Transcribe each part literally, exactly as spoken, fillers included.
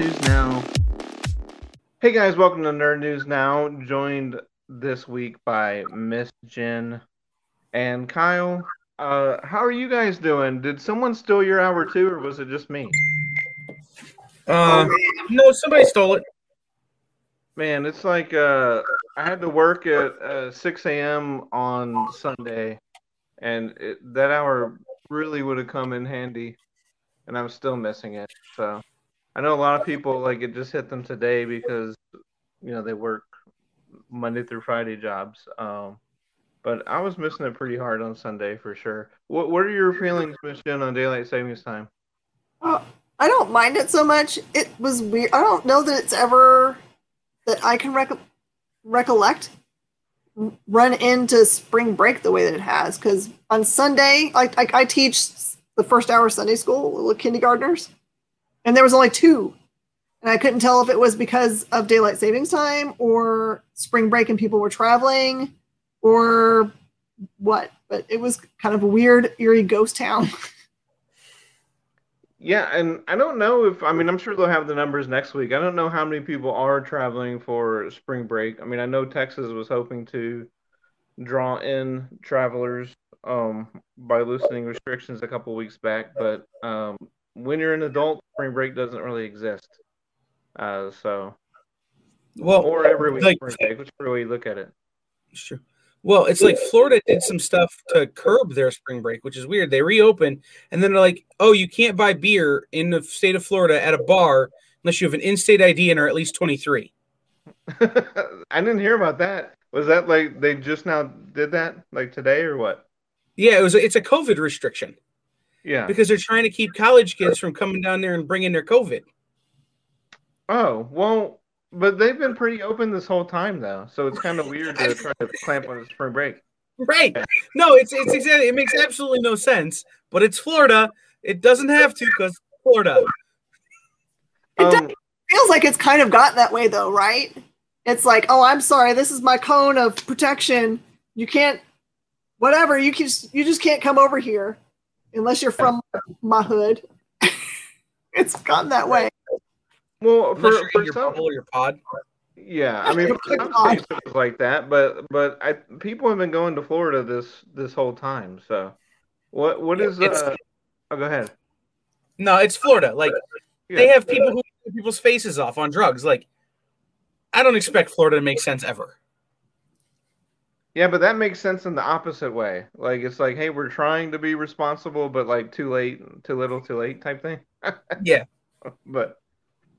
News Now. Hey guys, welcome to Nerd News Now. Joined this week by Miss Jen and Kyle. Uh, how are you guys doing? Did someone steal your hour too, or was it just me? Uh, no, somebody stole it. Man, it's like uh, I had to work at uh, six a.m. on Sunday, and it, that hour really would have come in handy, and I'm still missing it. So I know a lot of people, like, it just hit them today because, you know, they work Monday through Friday jobs. Um, but I was missing it pretty hard on Sunday for sure. What What are your feelings, Miss Jen, on daylight savings time? Uh, I don't mind it so much. It was weird. I don't know that it's ever that I can rec- recollect run into spring break the way that it has. Because on Sunday, I, I I teach the first hour of Sunday school, little kindergartners, and there was only two. And I couldn't tell if it was because of daylight savings time or spring break and people were traveling or what. But it was kind of a weird, eerie ghost town. Yeah, and I don't know if, I mean, I'm sure they'll have the numbers next week. I don't know how many people are traveling for spring break. I mean, I know Texas was hoping to draw in travelers um, by loosening restrictions a couple weeks back. But um, when you're an adult, spring break doesn't really exist. Uh, so, well, or every week, like, whichever way you look at it. Sure. Well, it's like Florida did some stuff to curb their spring break, which is weird. They reopened, and then they're like, "Oh, you can't buy beer in the state of Florida at a bar unless you have an in-state I D and are at least twenty-three." I didn't hear about that. Was that like they just now did that, like today or what? Yeah, it was. It's a COVID restriction. Yeah, because they're trying to keep college kids from coming down there and bringing their COVID. Oh, well, but they've been pretty open this whole time, though, so it's kind of weird to try to clamp on the spring break. Right. No, it's it's exactly, it makes absolutely no sense, but it's Florida. It doesn't have to because Florida. It, um, does, it feels like it's kind of gotten that way, though, right? It's like, oh, I'm sorry, this is my cone of protection. You can't, whatever, you can, you just can't come over here unless you're from my hood. It's gotten that way. Well, for, for your some, your pod. Yeah, I mean, for some states it was like that, but but I, people have been going to Florida this this whole time. So, what what is? Uh, oh, go ahead. No, it's Florida. Like yeah. They have people who take people's faces off on drugs. Like, I don't expect Florida to make sense ever. Yeah, but that makes sense in the opposite way. Like it's like, hey, we're trying to be responsible, but like too late, too little, too late type thing. Yeah, but.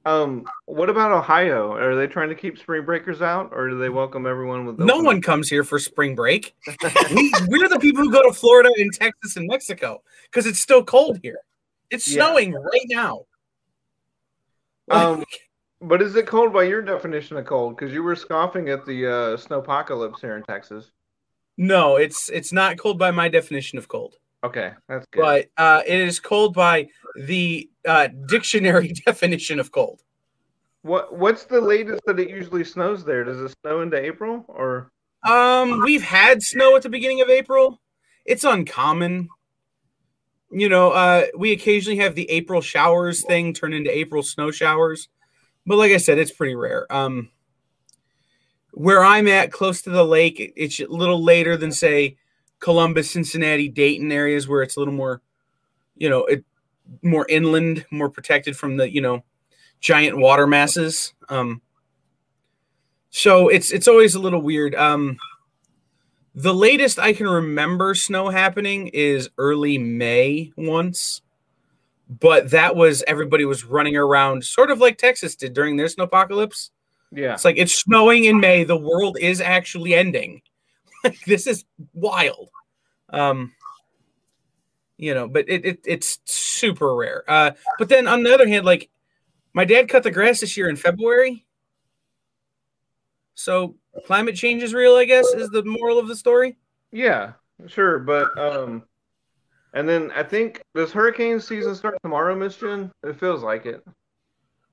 Um, what about Ohio? Are they trying to keep spring breakers out, or do they welcome everyone with no one comes here for spring break? we, we're the people who go to Florida and Texas and Mexico because it's still cold here. It's yeah. snowing right now. Um, like, but is it cold by your definition of cold? Because you were scoffing at the uh, snowpocalypse here in Texas. No, it's it's not cold by my definition of cold. Okay, that's good. But uh, it is cold by the uh, dictionary definition of cold. What What's the latest that it usually snows there? Does it snow into April or? Um, we've had snow at the beginning of April. It's uncommon. You know, uh, we occasionally have the April showers thing turn into April snow showers, but like I said, it's pretty rare. Um, where I'm at, close to the lake, it's a little later than say Columbus, Cincinnati, Dayton areas where it's a little more, you know, it more inland, more protected from the, you know, giant water masses. Um, so it's it's always a little weird. Um, the latest I can remember snow happening is early May once, but that was everybody was running around sort of like Texas did during their snowpocalypse. Yeah, it's like it's snowing in May. The world is actually ending. Like, this is wild. Um, you know, but it, it it's super rare. Uh, but then on the other hand, like my dad cut the grass this year in February. So climate change is real, I guess, is the moral of the story. Yeah, sure. But um, and then I think, does hurricane season start tomorrow, Miss Jen? It feels like it.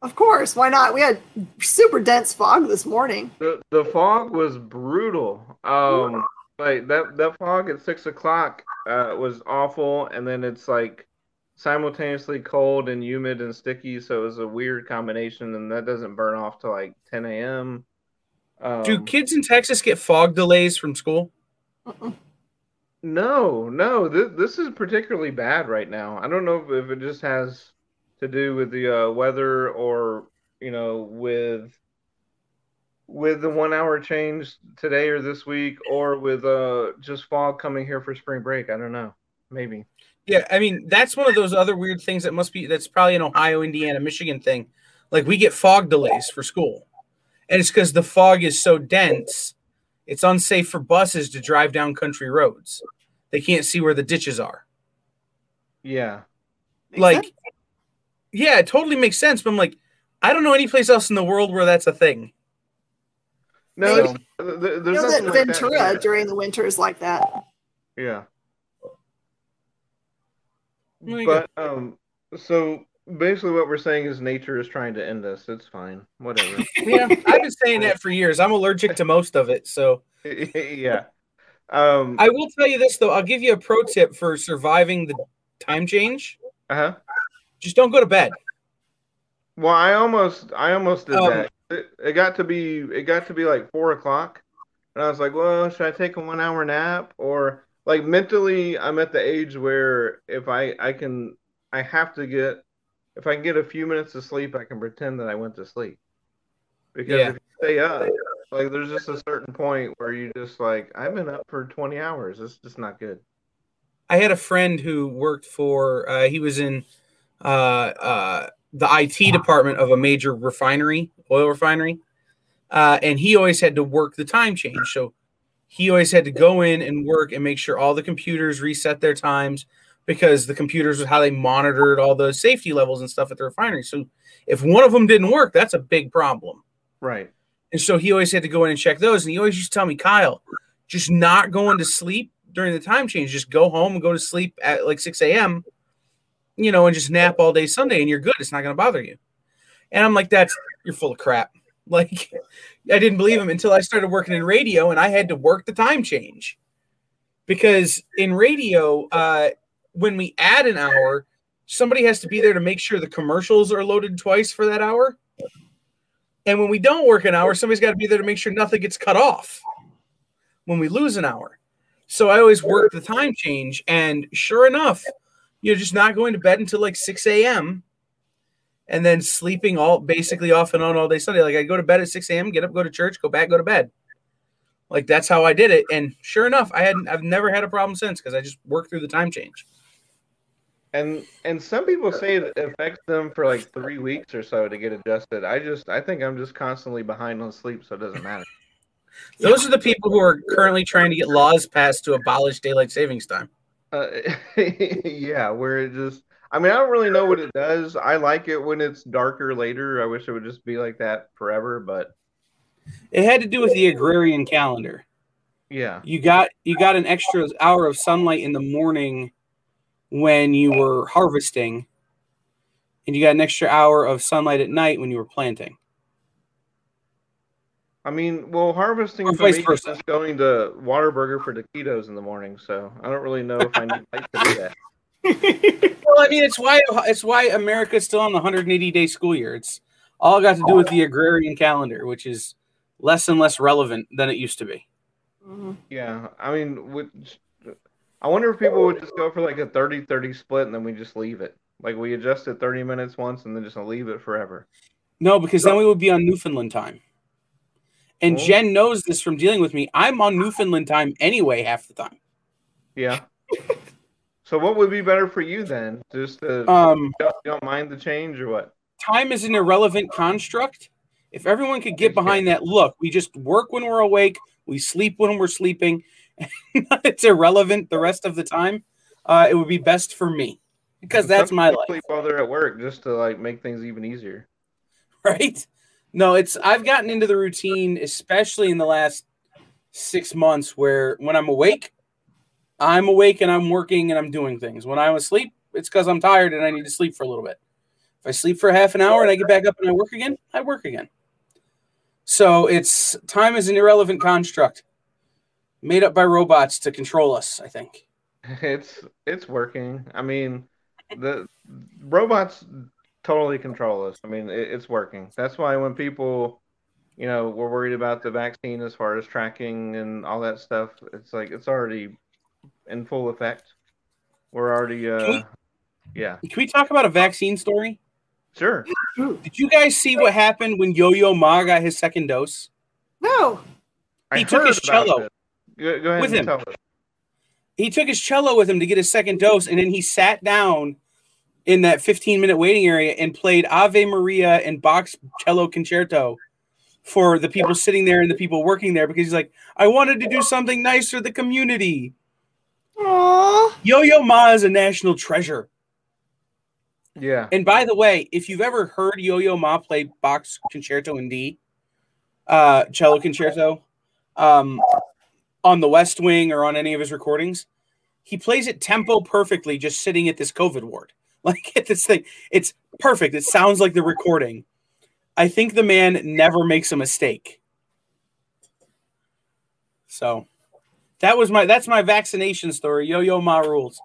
Of course, why not? We had super dense fog this morning. The the fog was brutal. Um, like that, that fog at six o'clock uh, was awful, and then it's like simultaneously cold and humid and sticky, so it was a weird combination, and that doesn't burn off till like ten a.m. Um, Do kids in Texas get fog delays from school? Uh-uh. No, no. Th- this is particularly bad right now. I don't know if, if it just has to do with the uh, weather or, you know, with with the one-hour change today or this week, or with uh, just fog coming here for spring break. I don't know. Maybe. Yeah, I mean, that's one of those other weird things that must be, that's probably an Ohio, Indiana, Michigan thing. Like, we get fog delays for school. And it's because the fog is so dense, it's unsafe for buses to drive down country roads. They can't see where the ditches are. Yeah. Makes like, sense. Yeah, it totally makes sense. But I'm like, I don't know any place else in the world where that's a thing. No, so, there's, there's you know, that Ventura like that during the winter is like that. Yeah. But um, so basically what we're saying is nature is trying to end us. It's fine. Whatever. Yeah, I've been saying that for years. I'm allergic to most of it. So yeah. Um, I will tell you this, though. I'll give you a pro tip for surviving the time change. Uh-huh. Just don't go to bed. Well, I almost I almost did um, that. It, it got to be it got to be like four o'clock. And I was like, well, should I take a one hour nap? Or like mentally, I'm at the age where if I, I can, I have to get, if I can get a few minutes of sleep, I can pretend that I went to sleep. Because yeah. if you stay up, like there's just a certain point where you just like, I've been up for twenty hours. It's just not good. I had a friend who worked for, uh, he was in uh, uh, the I T department of a major refinery, oil refinery. Uh, and he always had to work the time change. So he always had to go in and work and make sure all the computers reset their times, because the computers was how they monitored all those safety levels and stuff at the refinery. So if one of them didn't work, that's a big problem. Right. And so he always had to go in and check those. And he always used to tell me, Kyle, just not going to sleep during the time change. Just go home and go to sleep at like six a.m., you know, and just nap all day Sunday and you're good. It's not going to bother you. And I'm like, that's, you're full of crap. Like, I didn't believe him until I started working in radio, and I had to work the time change, because in radio, uh, when we add an hour, somebody has to be there to make sure the commercials are loaded twice for that hour. And when we don't work an hour, somebody's got to be there to make sure nothing gets cut off when we lose an hour. So I always worked the time change, and sure enough, you're just not going to bed until like six a.m. and then sleeping all basically off and on all day Sunday. Like, I go to bed at six a.m., get up, go to church, go back, go to bed. Like, that's how I did it. And sure enough, I hadn't, I've never had a problem since, because I just worked through the time change. And and some people say it affects them for like three weeks or so to get adjusted. I just, I think I'm just constantly behind on sleep, so it doesn't matter. Those are the people who are currently trying to get laws passed to abolish daylight savings time. Uh, yeah, where it just, I mean, I don't really know what it does. I like it when it's darker later. I wish it would just be like that forever, but it had to do with the agrarian calendar. Yeah. You got you got an extra hour of sunlight in the morning when you were harvesting, and you got an extra hour of sunlight at night when you were planting. I mean, well, harvesting is just going to Whataburger for taquitos in the morning, so I don't really know if I need light to do that. Well, I mean, it's why it's why America's still on the one hundred eighty day school year. It's all got to do with the agrarian calendar, which is less and less relevant than it used to be. Yeah, I mean, would, I wonder if people would just go for like a thirty thirty split, and then we just leave it. Like, we adjust it thirty minutes once, and then just leave it forever. No, because then we would be on Newfoundland time. And oh. Jen knows this from dealing with me. I'm on Newfoundland time anyway half the time. Yeah. So what would be better for you then? Just uh, um, you don't mind the change or what? Time is an irrelevant construct. If everyone could get behind that, look, we just work when we're awake, we sleep when we're sleeping. It's irrelevant the rest of the time. Uh, it would be best for me, because that's my life. Sleep while they're at work, just to like make things even easier. Right? No, it's I've gotten into the routine, especially in the last six months, where when I'm awake, I'm awake and I'm working and I'm doing things. When I'm asleep, it's because I'm tired and I need to sleep for a little bit. If I sleep for half an hour and I get back up and I work again, I work again. So it's time is an irrelevant construct made up by robots to control us, I think. It's it's working. I mean, the robots totally control us. I mean, it, it's working. That's why when people, you know, were worried about the vaccine as far as tracking and all that stuff, it's like it's already in full effect. We're already, uh, can we, yeah. Can we talk about a vaccine story? Sure. Did you guys see what happened when Yo-Yo Ma got his second dose? No. He I took his cello go, go ahead with and him. Tell us. He took his cello with him to get his second dose, and then he sat down in that fifteen-minute waiting area and played Ave Maria and Bach's cello concerto for the people sitting there and the people working there, because he's like, I wanted to do something nice for the community. Aww. Yo-Yo Ma is a national treasure. Yeah. And by the way, if you've ever heard Yo-Yo Ma play Bach's concerto in D, uh, cello concerto, um, on the West Wing or on any of his recordings, he plays it tempo perfectly just sitting at this COVID ward. Like at this thing. It's perfect. It sounds like the recording. I think the man never makes a mistake. So that was my that's my vaccination story. Yo-Yo Ma rules.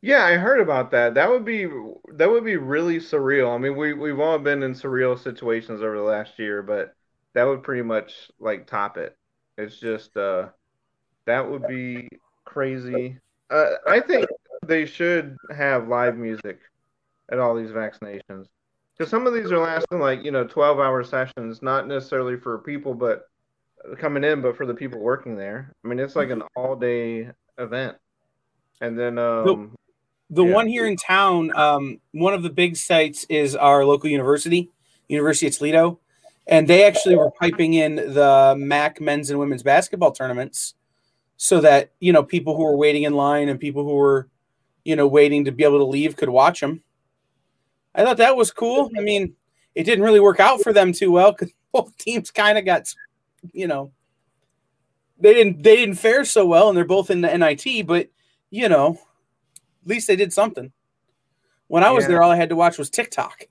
Yeah, I heard about that. That would be that would be really surreal. I mean, we we've all been in surreal situations over the last year, but that would pretty much like top it. It's just uh, that would be crazy. Uh, I think they should have live music at all these vaccinations, because some of these are lasting like you know twelve-hour sessions, not necessarily for people, but coming in, but for the people working there. I mean, it's like an all-day event, and then um, the, the yeah. one here in town, um, one of the big sites is our local university, University of Toledo. And they actually were piping in the M A C men's and women's basketball tournaments so that, you know, people who were waiting in line and people who were, you know, waiting to be able to leave could watch them. I thought that was cool. I mean, it didn't really work out for them too well because both teams kind of got, you know, they didn't they didn't fare so well, and they're both in the N I T, but, you know, at least they did something. When I was yeah. there, all I had to watch was TikTok.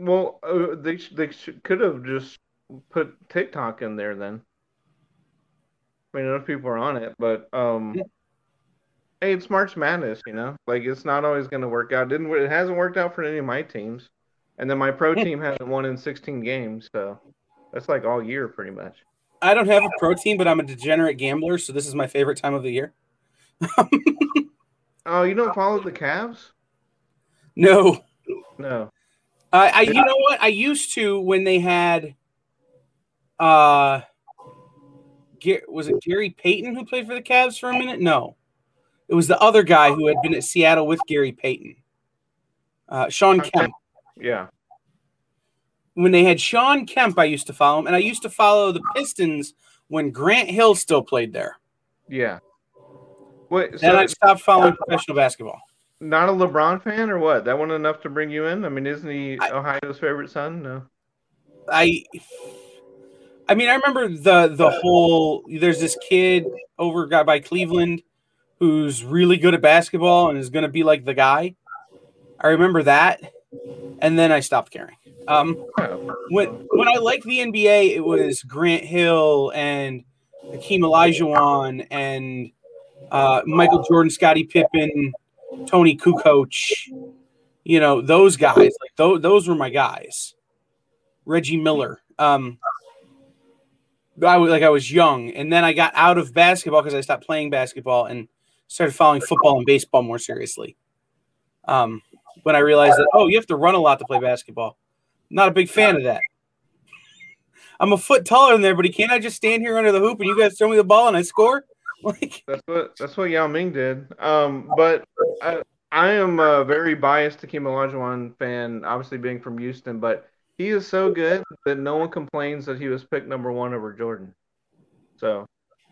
Well, uh, they they should, could have just put TikTok in there then. I mean, enough people are on it, but um, yeah. hey, it's March Madness, you know. Like, it's not always going to work out. Didn't it hasn't worked out for any of my teams, and then my pro team hasn't won in sixteen games, so that's like all year pretty much. I don't have a pro team, but I'm a degenerate gambler, so this is my favorite time of the year. Oh, you don't follow the Cavs? No. No. Uh, I, you know what? I used to when they had, uh, was it Gary Payton who played for the Cavs for a minute? No, it was the other guy who had been at Seattle with Gary Payton, uh, Shaun Kemp. Yeah. When they had Shaun Kemp, I used to follow him, and I used to follow the Pistons when Grant Hill still played there. Yeah. Wait, so then I stopped following professional basketball. Not a LeBron fan or what? That wasn't enough to bring you in? I mean, isn't he I, Ohio's favorite son? No. I I mean, I remember the the whole there's this kid over guy by Cleveland who's really good at basketball and is going to be like the guy. I remember that. And then I stopped caring. Um when when I liked the N B A, it was Grant Hill and Hakeem Olajuwon and uh, Michael Jordan, Scottie Pippen, Tony Kukoc, you know, those guys, like those, those were my guys. Reggie Miller. Um, I was like, I was young, and then I got out of basketball because I stopped playing basketball and started following football and baseball more seriously. Um, when I realized that, oh, you have to run a lot to play basketball. Not a big fan of that. I'm a foot taller than everybody. Can't I just stand here under the hoop and you guys throw me the ball and I score? Like, that's what that's what Yao Ming did. Um, but I, I am a very biased Hakeem Olajuwon fan, obviously being from Houston. But he is so good that no one complains that he was picked number one over Jordan. So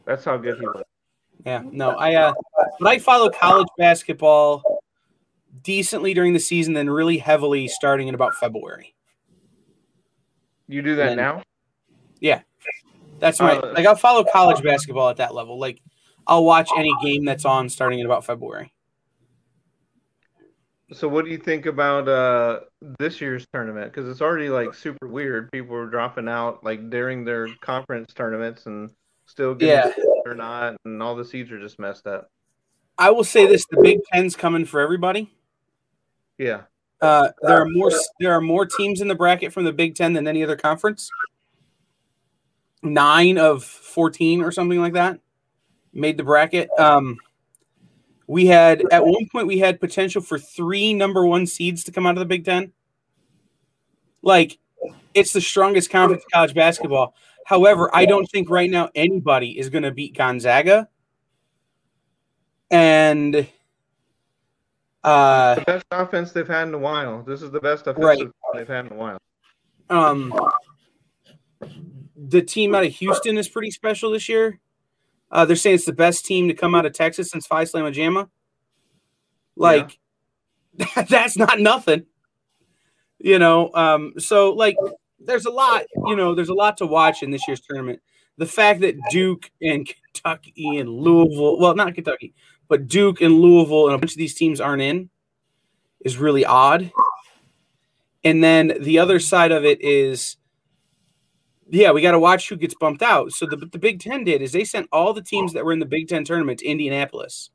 that's how good he was. Yeah, no, I uh, but I follow college basketball decently during the season, then really heavily starting in about February. You do that then, now? Yeah, that's my uh, like. I'll follow college basketball at that level, like. I'll watch any game that's on starting in about February. So what do you think about uh, this year's tournament? Because it's already, like, super weird. People are dropping out, like, during their conference tournaments and still getting yeah. or not, and all the seeds are just messed up. I will say this: the Big Ten's coming for everybody. Yeah. Uh, there are more. There are more teams in the bracket from the Big Ten than any other conference. Nine of fourteen or something like that made the bracket. Um, we had at one point we had potential for three number one seeds to come out of the Big Ten. Like, it's the strongest conference in college basketball. However, I don't think right now anybody is going to beat Gonzaga. And uh, the best offense they've had in a while. This is the best offense right. they've had in a while. Um, the team out of Houston is pretty special this year. Uh, they're saying it's the best team to come out of Texas since Phi Slamma Jamma. Like, yeah. that's not nothing. You know, um, so, like, there's a lot, you know, there's a lot to watch in this year's tournament. The fact that Duke and Kentucky and Louisville – well, not Kentucky, but Duke and Louisville and a bunch of these teams aren't in is really odd. And then the other side of it is, yeah, we got to watch who gets bumped out. So the, the Big Ten did is they sent all the teams that were in the Big Ten tournament to Indianapolis.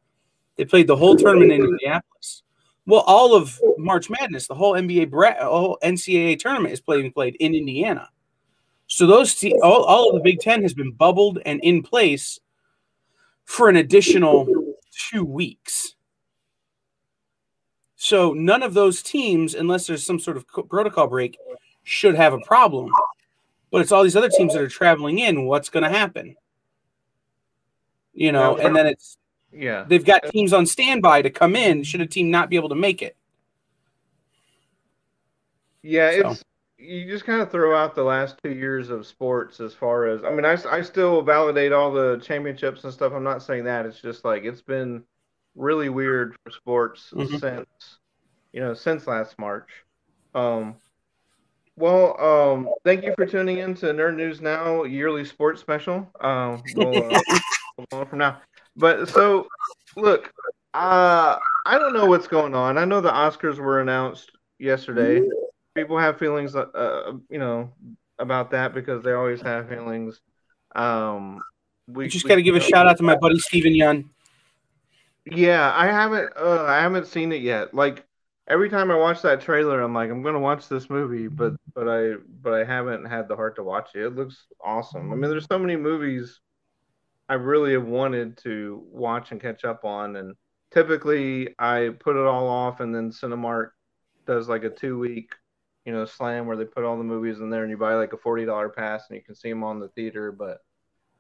They played the whole tournament in Indianapolis. Well, all of March Madness, the whole N B A, bra- whole N C double A tournament is played played in Indiana. So those te- all, all of the Big Ten has been bubbled and in place for an additional two weeks. So none of those teams, unless there's some sort of co- protocol break, should have a problem. But it's all these other teams that are traveling in. What's going to happen? You know, and then it's. Yeah, they've got teams on standby to come in. Should a team not be able to make it? Yeah, so. It's you just kind of throw out the last two years of sports as far as I mean, I, I still validate all the championships and stuff. I'm not saying that. It's just like it's been really weird for sports mm-hmm. since you know since last March. Um, well, um, thank you for tuning in to Nerd News Now yearly sports special. Um, we'll, uh, we'll go on from now. But so, look, uh, I don't know what's going on. I know the Oscars were announced yesterday. People have feelings, uh, you know, about that because they always have feelings. Um, we, we just got to give a shout out to my buddy Steven Yeun. Yeah, I haven't, uh, I haven't seen it yet. Like every time I watch that trailer, I'm like, I'm gonna watch this movie, but but I but I haven't had the heart to watch it. It looks awesome. I mean, there's so many movies I really have wanted to watch and catch up on. And typically I put it all off and then Cinemark does like a two week, you know, slam where they put all the movies in there and you buy like a forty dollars pass and you can see them on the theater. But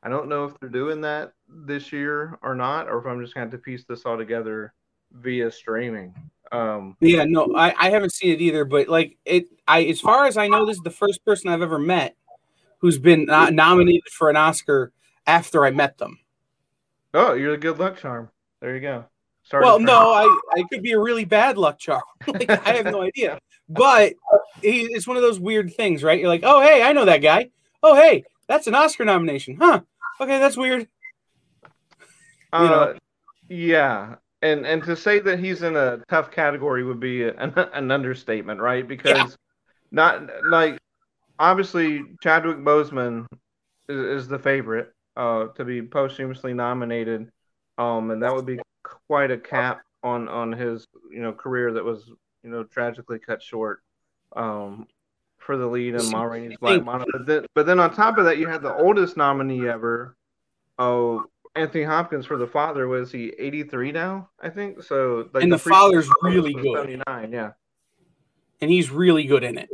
I don't know if they're doing that this year or not, or if I'm just going to have to piece this all together via streaming. Um, yeah, no, I, I haven't seen it either, but like it, I, as far as I know, this is the first person I've ever met who's been not nominated for an Oscar after I met them. Oh, you're a good luck charm. There you go. Started well, no, I, I could be a really bad luck charm. Like, I have no idea. But he, it's one of those weird things, right? You're like, oh, hey, I know that guy. Oh, hey, that's an Oscar nomination. Huh. Okay, that's weird. Uh, you know? Yeah. And and to say that he's in a tough category would be an, an understatement, right? Because yeah. not like, obviously, Chadwick Boseman is, is the favorite. Uh, to be posthumously nominated, um, and that would be quite a cap on, on his you know career that was you know tragically cut short um, for the lead in Ma Rainey's Black Bottom. But then, but then on top of that, you had the oldest nominee ever, uh, Anthony Hopkins for The Father. Was he eighty-three now? I think so. Like and The, the Father's really good. seventy-nine, yeah, and he's really good in it.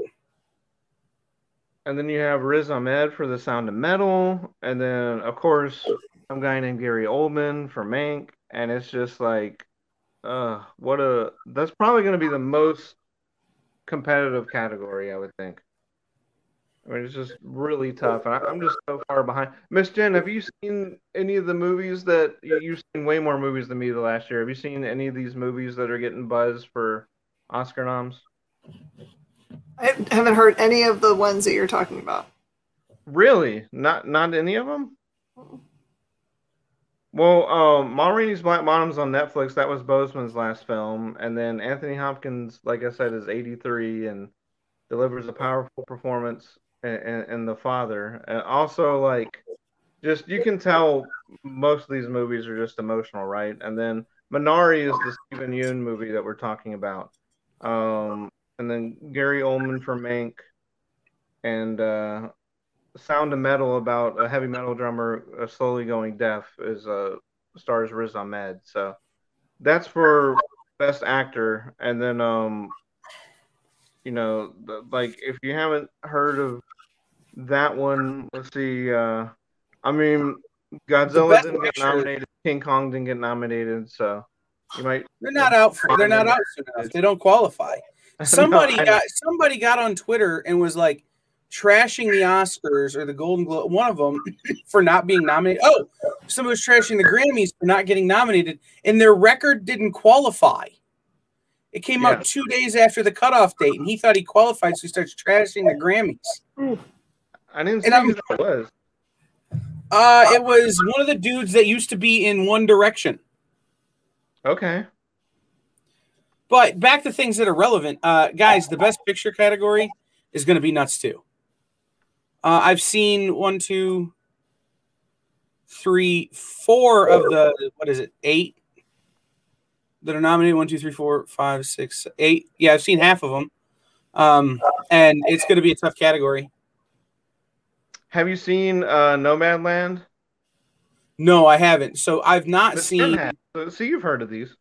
And then you have Riz Ahmed for The Sound of Metal. And then, of course, some guy named Gary Oldman for Mank. And it's just like, uh, what a – that's probably going to be the most competitive category, I would think. I mean, it's just really tough. And I, I'm just so far behind. Miss Jen, have you seen any of the movies that – you've seen way more movies than me the last year. Have you seen any of these movies that are getting buzzed for Oscar noms? I haven't heard any of the ones that you're talking about. Really? Not not any of them? Well, um, Ma Rainey's Black Bottom's on Netflix. That was Boseman's last film. And then Anthony Hopkins, like I said, is eighty-three and delivers a powerful performance in, in, in The Father. And also, like, just you can tell most of these movies are just emotional, right? And then Minari is the Steven Yeun movie that we're talking about. Um, and then Gary Oldman for Mank. And uh, Sound of Metal, about a heavy metal drummer slowly going deaf, is uh, stars Riz Ahmed. So that's for Best Actor. And then, um, you know, like if you haven't heard of that one, let's see. Uh, I mean, Godzilla didn't get nominated. King Kong didn't get nominated, so you might. They're not out. For, they're not out soon enough. They don't qualify. Somebody no, got somebody got on Twitter and was like trashing the Oscars or the Golden Globe. One of them for not being nominated. Oh, somebody was trashing the Grammys for not getting nominated, and their record didn't qualify. It came yeah. out two days after the cutoff date, and he thought he qualified, so he starts trashing the Grammys. I didn't see who that was. Uh, it was one of the dudes that used to be in One Direction. Okay. But back to things that are relevant. Uh, guys, the Best Picture category is going to be nuts, too. Uh, I've seen one, two, three, four of the, what is it, eight that are nominated? One, two, three, four, five, six, eight. Yeah, I've seen half of them. Um, and it's going to be a tough category. Have you seen uh, Nomadland? No, I haven't. So I've not but seen. So, so you've heard of these?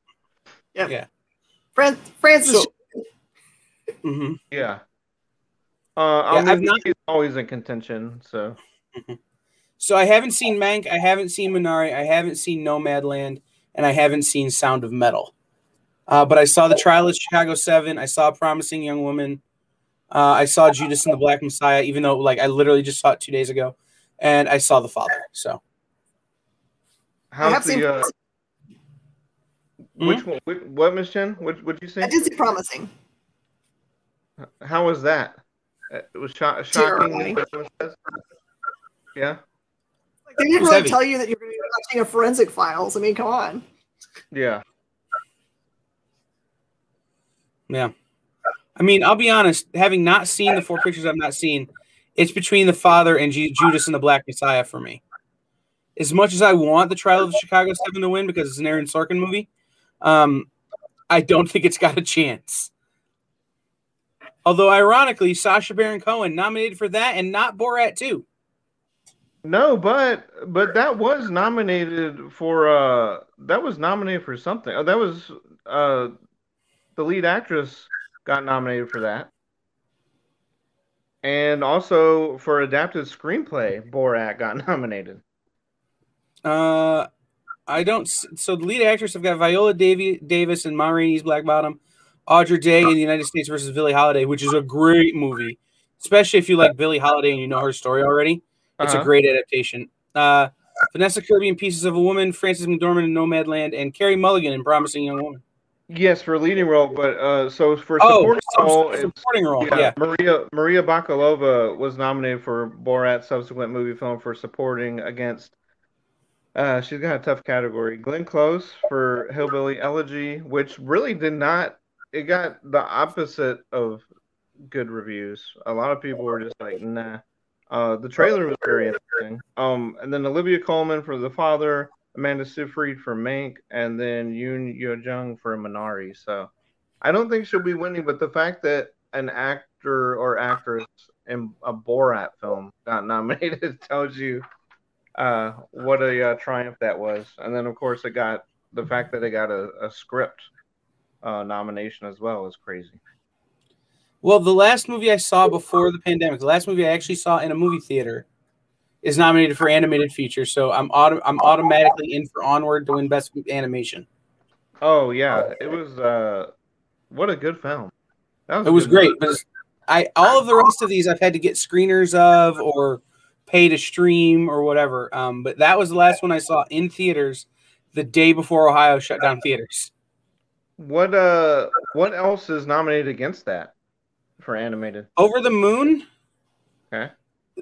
Yeah. Yeah. Fran- Francis. So... Mm-hmm. Yeah. Uh, yeah, I've not. He's always in contention. So. Mm-hmm. So I haven't seen Mank. I haven't seen Minari. I haven't seen Nomadland, and I haven't seen Sound of Metal. Uh, but I saw The Trial of Chicago Seven. I saw Promising Young Woman. Uh, I saw Judas and the Black Messiah, even though like I literally just saw it two days ago, and I saw The Father. So, how's the? Uh, which mm-hmm. one? Which, what, Miss Chen? What would you say? I did see Promising. How was that? It was sho- shocking. Yeah. Like, they didn't really heavy. tell you that you're going to be watching a Forensic Files. I mean, come on. Yeah. Yeah. I mean, I'll be honest, having not seen the four pictures I've not seen, it's between The Father and G- Judas and the Black Messiah for me. As much as I want The Trial of the Chicago seven to win because it's an Aaron Sorkin movie, um, I don't think it's got a chance. Although, ironically, Sacha Baron Cohen nominated for that and not Borat two. No, but but that was nominated for uh, that was nominated for something. Oh, that was uh, the lead actress. Got nominated for that. And also for adapted screenplay, Borat got nominated. Uh, I don't. So the lead actress, I've got Viola Davi- Davis in Ma Rainey's Black Bottom, Audra Day in The United States versus Billie Holiday, which is a great movie, especially if you like Billie Holiday and you know her story already. It's uh-huh. a great adaptation. Uh, Vanessa Kirby in Pieces of a Woman, Frances McDormand in Nomadland, and Carey Mulligan in Promising Young Woman. Yes, for leading role, but uh, so for supporting oh, role, supporting role, yeah, yeah. Maria Maria Bakalova was nominated for Borat's subsequent movie film for supporting against. Uh, she's got a tough category. Glenn Close for Hillbilly Elegy, which really did not. It got the opposite of good reviews. A lot of people were just like, nah. Uh, the trailer was very interesting. Um, and then Olivia Colman for The Father. Amanda Seyfried for Mank, and then Yoon Yo-Jung for Minari. So I don't think she'll be winning, but the fact that an actor or actress in a Borat film got nominated tells you uh, what a uh, triumph that was. And then, of course, it got the fact that they got a, a script uh, nomination as well is crazy. Well, the last movie I saw before the pandemic, the last movie I actually saw in a movie theater, is nominated for animated feature, so I'm auto- I'm automatically in for Onward to win Best Animation. Oh yeah, it was uh, what a good film. That was it was great. But I all of the rest of these I've had to get screeners of or pay to stream or whatever. Um, but that was the last one I saw in theaters the day before Ohio shut down theaters. What uh what else is nominated against that for animated? Over the Moon. Okay.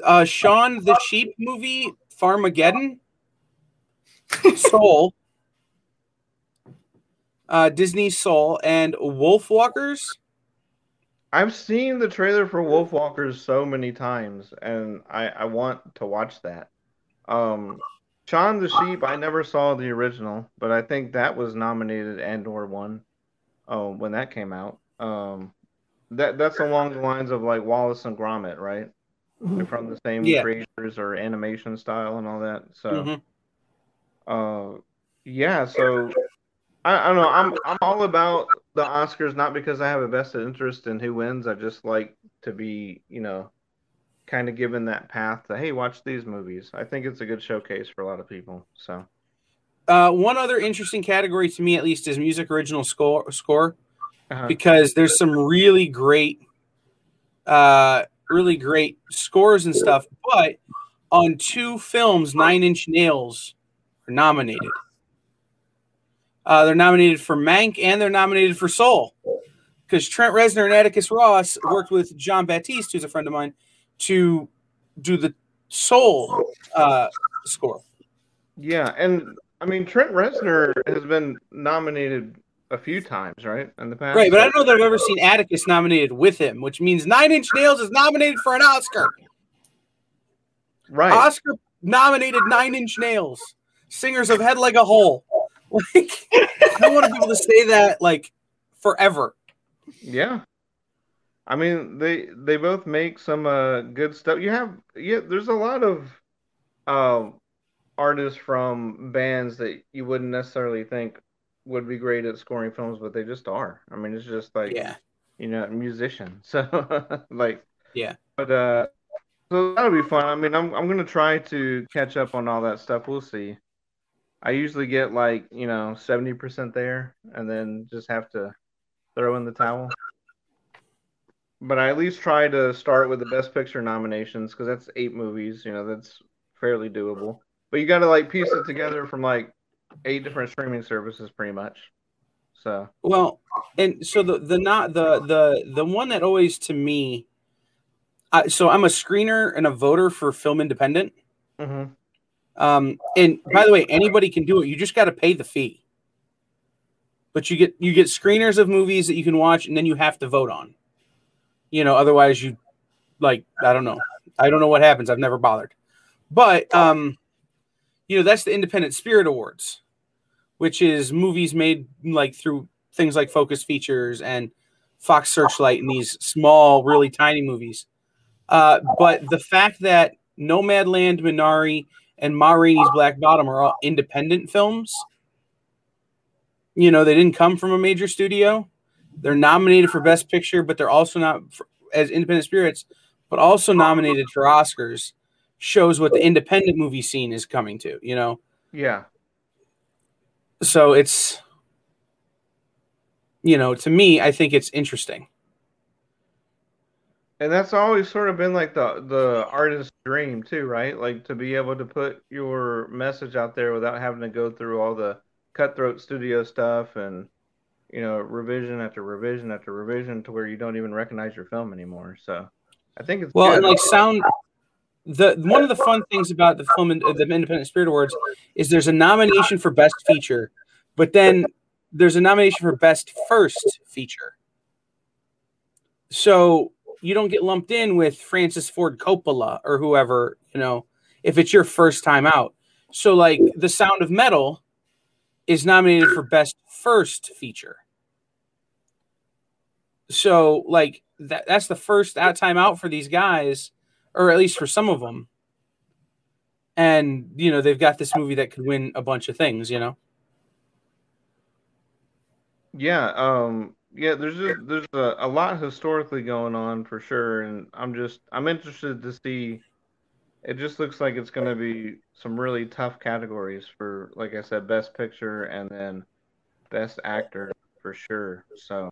Uh, Shaun the Sheep movie, Farmageddon, Soul, uh, Disney's Soul, and Wolf Walkers. I've seen the trailer for Wolf Walkers so many times, and I, I want to watch that. Um, Shaun the Sheep, I never saw the original, but I think that was nominated and or won oh, when that came out. Um, that That's along the lines of like Wallace and Gromit, right? They're from the same yeah. creators or animation style and all that. So, mm-hmm. uh, yeah, so I, I don't know. I'm, I'm all about the Oscars, not because I have a vested interest in who wins. I just like to be, you know, kind of given that path to, hey, watch these movies. I think it's a good showcase for a lot of people. So, uh, one other interesting category to me, at least, is music original score, score uh-huh. because there's some really great, uh, really great scores and stuff. But on two films, Nine Inch Nails are nominated. Uh, they're nominated for Mank and they're nominated for Soul because Trent Reznor and Atticus Ross worked with John Batiste, who's a friend of mine, to do the Soul uh, score. Yeah, and I mean Trent Reznor has been nominated a few times, right, in the past. Right, but I don't know that I've ever seen Atticus nominated with him, which means Nine Inch Nails is nominated for an Oscar. Right, Oscar nominated Nine Inch Nails, singers of Head Like a Hole. Like, I don't want people to say that like forever. Yeah. I mean, they they both make some uh, good stuff. You have yeah, there's a lot of uh, artists from bands that you wouldn't necessarily think would be great at scoring films, but they just are. I mean, it's just like yeah. you know, musicians. So like yeah, but uh, so that'll be fun. I mean, I'm I'm gonna try to catch up on all that stuff. We'll see. I usually get like you know seventy percent there, and then just have to throw in the towel. But I at least try to start with the Best Picture nominations because that's eight movies. You know, that's fairly doable. But you got to, like, piece it together from, like, eight different streaming services pretty much. So Well, and so the the not the the, the one that always to me – so I'm a screener and a voter for Film Independent. Mm-hmm. Um, and, by the way, anybody can do it. You just got to pay the fee. But you get you get screeners of movies that you can watch, and then you have to vote on. You know, otherwise you, like, I don't know. I don't know what happens. I've never bothered. But, um, you know, that's the Independent Spirit Awards, which is movies made, like, through things like Focus Features and Fox Searchlight and these small, really tiny movies. Uh, but the fact that Nomadland, Minari, and Ma Rainey's Black Bottom are all independent films, you know, they didn't come from a major studio. They're nominated for Best Picture, but they're also not for, as independent spirits, but also nominated for Oscars. Shows what the independent movie scene is coming to, you know? Yeah. So it's, you know, to me, I think it's interesting. And that's always sort of been like the, the artist's dream too, right? Like to be able to put your message out there without having to go through all the cutthroat studio stuff and, you know, revision after revision after revision to where you don't even recognize your film anymore. So I think it's well, good. And like sound, the one of the fun things about the film, the Independent Spirit Awards, is there's a nomination for Best Feature, but then there's a nomination for Best First Feature. So you don't get lumped in with Francis Ford Coppola or whoever, you know, if it's your first time out. So like The Sound of Metal is nominated for Best First Feature. So, like, that that's the first out time out for these guys, or at least for some of them. And, you know, they've got this movie that could win a bunch of things, you know? Yeah, um, yeah, there's just, there's a, a lot historically going on for sure, and I'm just, I'm interested to see. It just looks like it's going to be some really tough categories for, like I said, Best Picture and then Best Actor for sure. So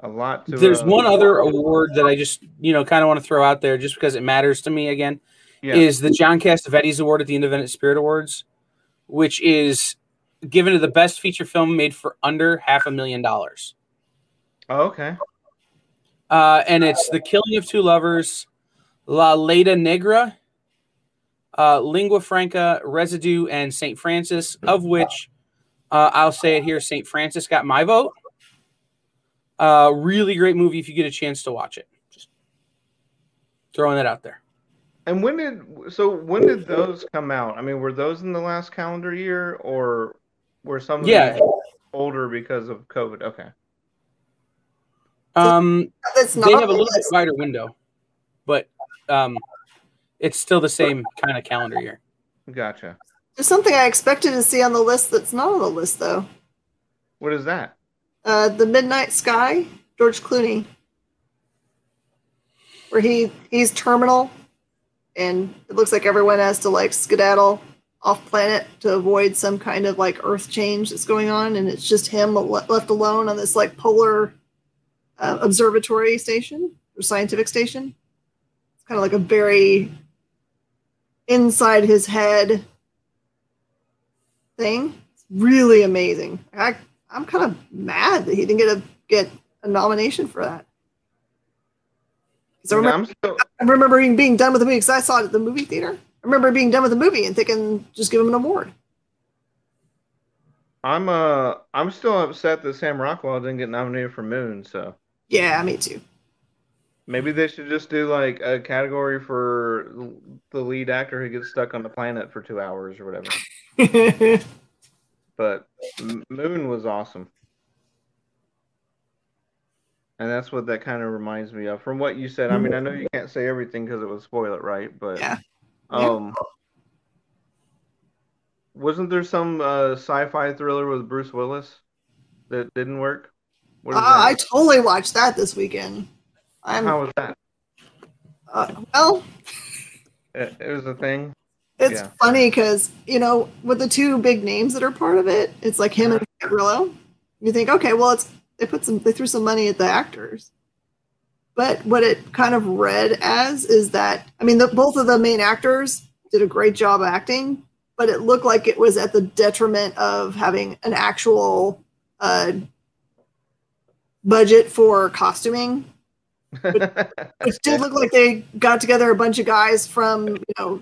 a lot to There's uh, one other award that I just, you know, kind of want to throw out there just because it matters to me again yeah. is the John Cassavetes Award at the Independent Spirit Awards, which is given to the best feature film made for under half a million dollars. Oh, okay. Uh, and it's The Killing of Two Lovers, La Leyda Negra, uh, Lingua Franca, Residue, and Saint Francis, of which uh, I'll say it here, Saint Francis got my vote. Uh, really great movie if you get a chance to watch it. Just throwing that out there. And when did so when did those come out? I mean, were those in the last calendar year, or were some of yeah. older because of COVID? Okay. Um, That's not they have a little bit wider window, but um, it's still the same kind of calendar year. Gotcha. There's something I expected to see on the list that's not on the list, though. What is that? Uh, The Midnight Sky, George Clooney, where he he's terminal, and it looks like everyone has to like skedaddle off planet to avoid some kind of like Earth change that's going on, and it's just him left alone on this like polar uh, observatory station or scientific station. It's kind of like a very inside his head thing. It's really amazing. I, I'm kind of mad that he didn't get a get a nomination for that. So I, remember, yeah, so... I remember being, being done with the movie because I saw it at the movie theater. I remember being done with the movie and thinking, just give him an award. I'm uh I'm still upset that Sam Rockwell didn't get nominated for Moon. So yeah, me too. Maybe they should just do like a category for the lead actor who gets stuck on the planet for two hours or whatever. But Moon was awesome. And that's what that kind of reminds me of. From what you said, I mean, I know you can't say everything because it would spoil it, right? But yeah. um, wasn't there some uh, sci-fi thriller with Bruce Willis that didn't work? What uh, that? I totally watched that this weekend. I'm, How was that? Uh, well, it, it was a thing. It's yeah. funny because, you know, with the two big names that are part of it, it's like him and Cabrillo. You think, okay, well, it's They put some. They threw some money at the actors, but what it kind of read as is that I mean, the, both of the main actors did a great job acting, but it looked like it was at the detriment of having an actual uh, budget for costuming. Which, which did look like they got together a bunch of guys from you know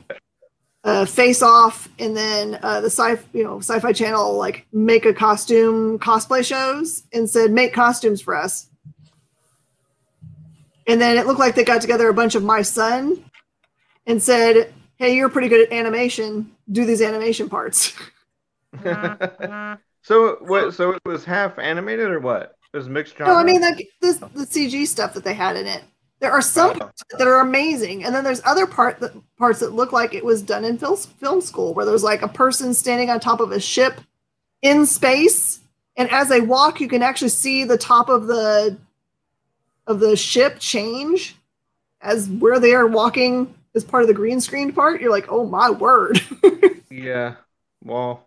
uh, Face Off, and then uh, the sci you know Sci-Fi Channel like make a costume cosplay shows and said make costumes for us. And then it looked like they got together a bunch of My Son and said, "Hey, you're pretty good at animation. Do these animation parts." So what? So it was half animated or what? It was mixed genre. No, I mean like this, the C G stuff that they had in it. There are some parts that are amazing, and then there's other part that, parts that look like it was done in fil- film school, where there's like a person standing on top of a ship in space, and as they walk, you can actually see the top of the of the ship change as where they are walking as part of the green screen part. You're like, oh my word. Yeah, well...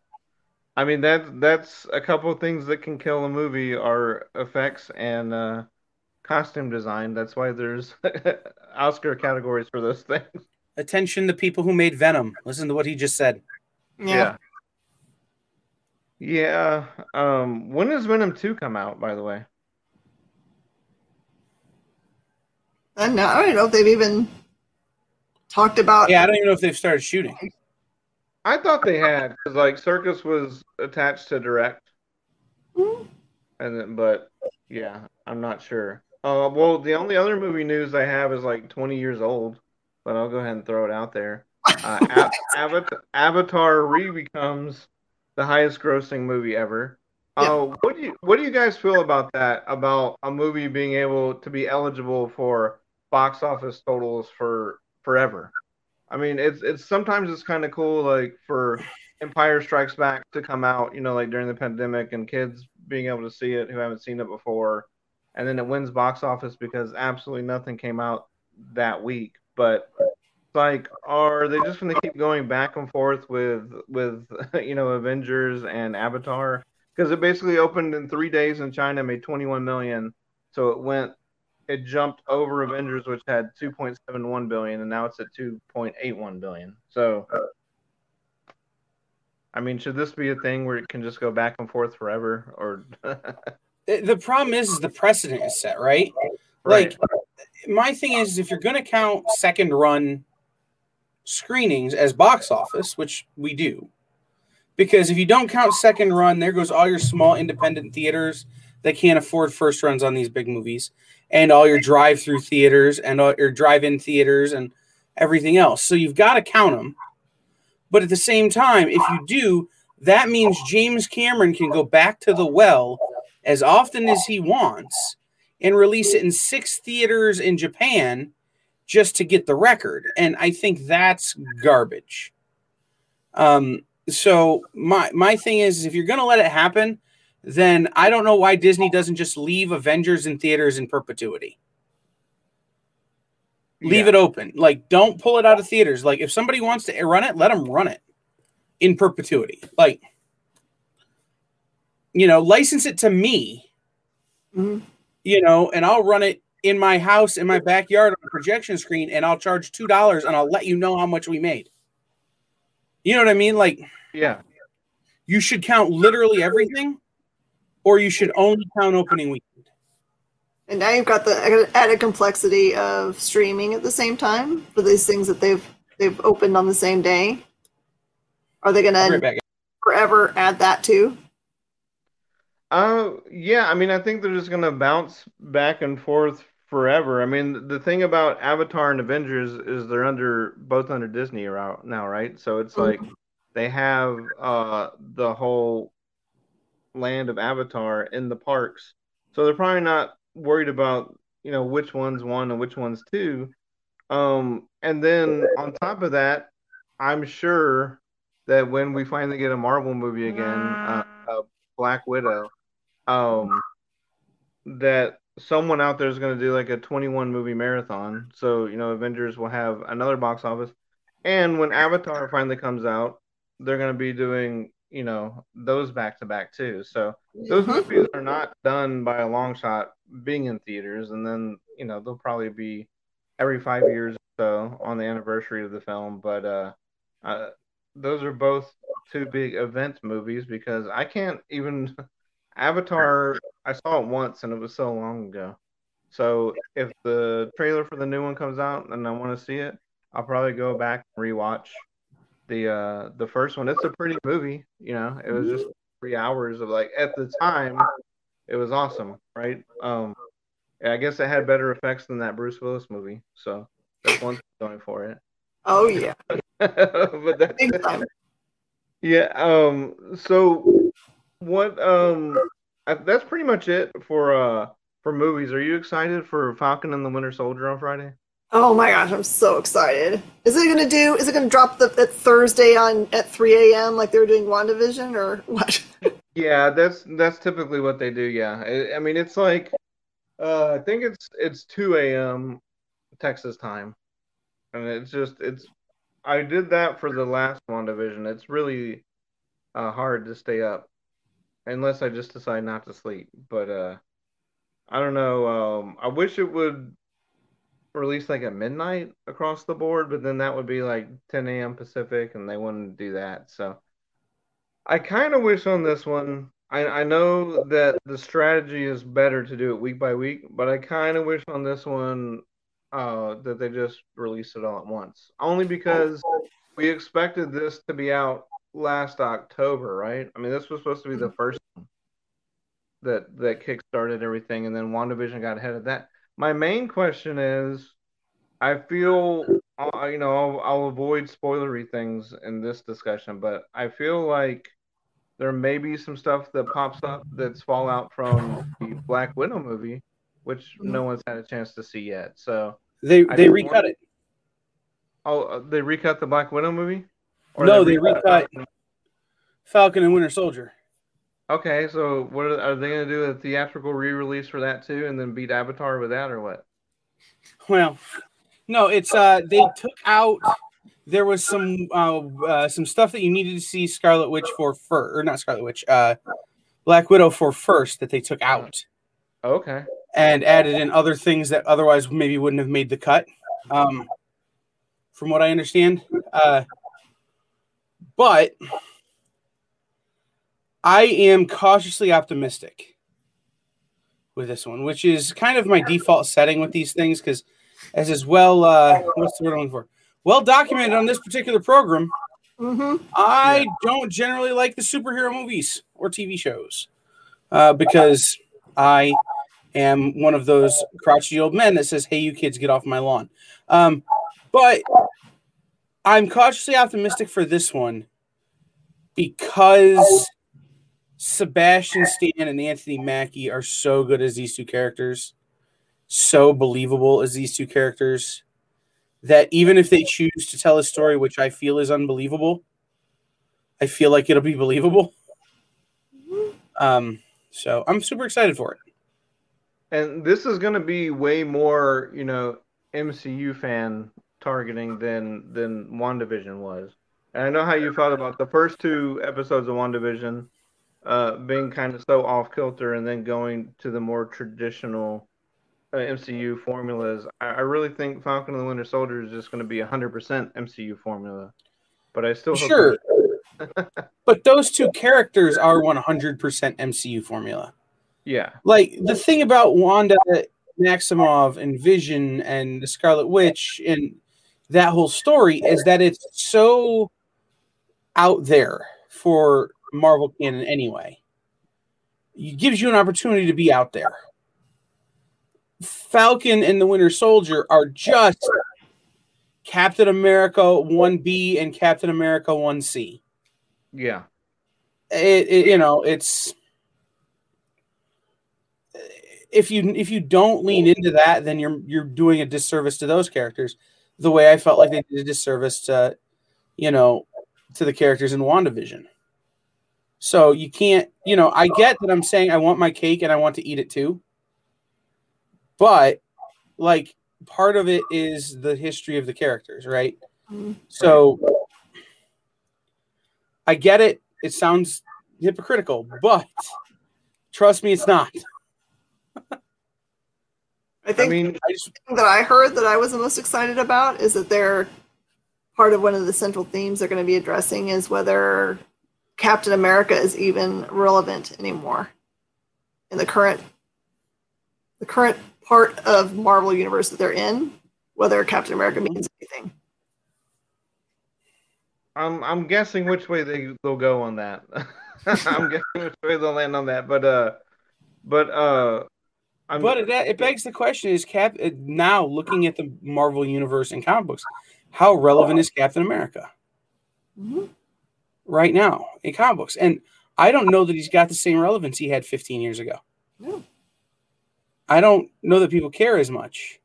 I mean, that that's a couple of things that can kill a movie are effects and uh, costume design. That's why there's Oscar categories for those things. Attention, the people who made Venom. Listen to what he just said. Yeah. Yeah. yeah. Um, when does Venom two come out, by the way? I don't know, I don't know if they've even talked about... Yeah, I don't even know if they've started shooting. I thought they had, because like Circus was attached to direct, mm-hmm. and then, but yeah, I'm not sure. Uh, well, the only other movie news I have is like twenty years old, but I'll go ahead and throw it out there. Uh, Avatar, Avatar re becomes the highest-grossing movie ever. Uh, yeah. What do you what do you guys feel about that? About a movie being able to be eligible for box office totals for forever? I mean, it's it's sometimes it's kind of cool, like for Empire Strikes Back to come out, you know, like during the pandemic and kids being able to see it who haven't seen it before, and then it wins box office because absolutely nothing came out that week. But like, are they just going to keep going back and forth with with you know Avengers and Avatar? Because it basically opened in three days in China, made twenty-one million, so it went. It jumped over Avengers, which had two point seven one billion, and now it's at two point eight one billion. So, I mean, should this be a thing where it can just go back and forth forever? Or the, the problem is, is the precedent is set, right? right? Like, my thing is, if you're going to count second-run screenings as box office, which we do, because if you don't count second-run, there goes all your small independent theaters that can't afford first-runs on these big movies. And all your drive-through theaters and all your drive-in theaters and everything else. So you've got to count them. But at the same time, if you do, that means James Cameron can go back to the well as often as he wants and release it in six theaters in Japan just to get the record. And I think that's garbage. Um, so my my thing is, if you're going to let it happen, then I don't know why Disney doesn't just leave Avengers in theaters in perpetuity. Leave yeah. it open. Like, don't pull it out of theaters. Like, if somebody wants to run it, let them run it in perpetuity. Like, you know, license it to me, mm-hmm. you know, and I'll run it in my house, in my backyard on a projection screen, and I'll charge two dollars and I'll let you know how much we made. You know what I mean? Like, yeah, you should count literally everything, or you should only count opening weekend. And now you've got the added complexity of streaming at the same time for these things that they've they've opened on the same day. Are they going to forever add that too? Uh, yeah, I mean, I think they're just going to bounce back and forth forever. I mean, the thing about Avatar and Avengers is they're under both under Disney now, right? So it's mm-hmm. like they have uh, the whole land of Avatar in the parks. So they're probably not worried about, you know, which one's one and which one's two. Um, and then on top of that, I'm sure that when we finally get a Marvel movie again, uh, uh, Black Widow, um, that someone out there is going to do like a twenty-one movie marathon. So, you know, Avengers will have another box office. And when Avatar finally comes out, they're going to be doing, you know, those back to back too. So those movies are not done by a long shot being in theaters. And then, you know, they'll probably be every five years or so on the anniversary of the film. But uh, uh, those are both two big event movies because I can't even... Avatar, I saw it once and it was so long ago. So if the trailer for the new one comes out and I want to see it, I'll probably go back and rewatch the uh, the first one. It's a pretty movie, you know. It was just three hours of like at the time, it was awesome, right? Um, I guess it had better effects than that Bruce Willis movie. So that's one going for it. Oh yeah, but that's yeah. Um, so. What um that's pretty much it for uh for movies. Are you excited for Falcon and the Winter Soldier on Friday? Oh my gosh, I'm so excited. Is it gonna do is it gonna drop the at Thursday on at three a.m. like they were doing WandaVision or what? Yeah, that's that's typically what they do, yeah. I, I mean it's like uh I think it's it's two a.m. Texas time. And it's just it's I did that for the last WandaVision. It's really uh hard to stay up. Unless I just decide not to sleep. But uh, I don't know. Um, I wish it would release like at midnight across the board, but then that would be like ten a.m. Pacific, and they wouldn't do that. So I kind of wish on this one. I, I know that the strategy is better to do it week by week, but I kind of wish on this one uh, that they just released it all at once. Only because we expected this to be out last October, right? I mean, this was supposed to be the first one that that kickstarted everything, and then WandaVision got ahead of that. My main question is, I feel, you know, I'll, I'll avoid spoilery things in this discussion, but I feel like there may be some stuff that pops up that's fallout from the Black Widow movie, which no one's had a chance to see yet. So they I they recut want... it. Oh, they recut the Black Widow movie. Or no, they recut Falcon and Winter Soldier. Okay, so what are, are they going to do? A theatrical re-release for that too, and then beat Avatar with that, or what? Well, no, it's uh, they took out. There was some uh, uh, some stuff that you needed to see Scarlet Witch for first, or not Scarlet Witch, uh, Black Widow for first that they took out. Okay, and added in other things that otherwise maybe wouldn't have made the cut. Um, from what I understand, uh. But I am cautiously optimistic with this one, which is kind of my default setting with these things because, as is well, uh, what's the word I'm looking for? Well documented on this particular program, mm-hmm. I yeah. don't generally like the superhero movies or T V shows uh, because I am one of those crotchety old men that says, hey, you kids, get off my lawn. Um, But I'm cautiously optimistic for this one because Sebastian Stan and Anthony Mackie are so good as these two characters, so believable as these two characters, that even if they choose to tell a story which I feel is unbelievable, I feel like it'll be believable. Um, so I'm super excited for it. And this is going to be way more, you know, M C U fan targeting than than WandaVision was. And I know how you felt about the first two episodes of WandaVision uh, being kind of so off-kilter and then going to the more traditional uh, M C U formulas. I, I really think Falcon and the Winter Soldier is just going to be one hundred percent M C U formula. But I still hope Sure. But those two characters are one hundred percent M C U formula. Yeah. Like, the thing about Wanda Maximoff and Vision and the Scarlet Witch and that whole story is that it's so out there for Marvel canon anyway. It gives you an opportunity to be out there. Falcon and the Winter Soldier are just Captain America one B and Captain America one C. Yeah. It, it you know, it's if you if you don't lean into that, then you're you're doing a disservice to those characters. The way I felt like they did a disservice to, you know, to the characters in WandaVision. So you can't, you know, I get that I'm saying I want my cake and I want to eat it too. But like part of it is the history of the characters, right? So I get it. It sounds hypocritical, but trust me, it's not. I think I mean, the thing that I heard that I was the most excited about is that they're part of one of the central themes they're going to be addressing is whether Captain America is even relevant anymore in the current the current part of Marvel universe that they're in, whether Captain America means anything. I'm I'm guessing which way they they'll go on that. I'm guessing which way they'll land on that, but uh, but uh, I'm, but it, it begs the question: Is Cap now looking at the Marvel universe and comic books? How relevant is Captain America mm-hmm. right now in comic books? And I don't know that he's got the same relevance he had fifteen years ago. No. I don't know that people care as much.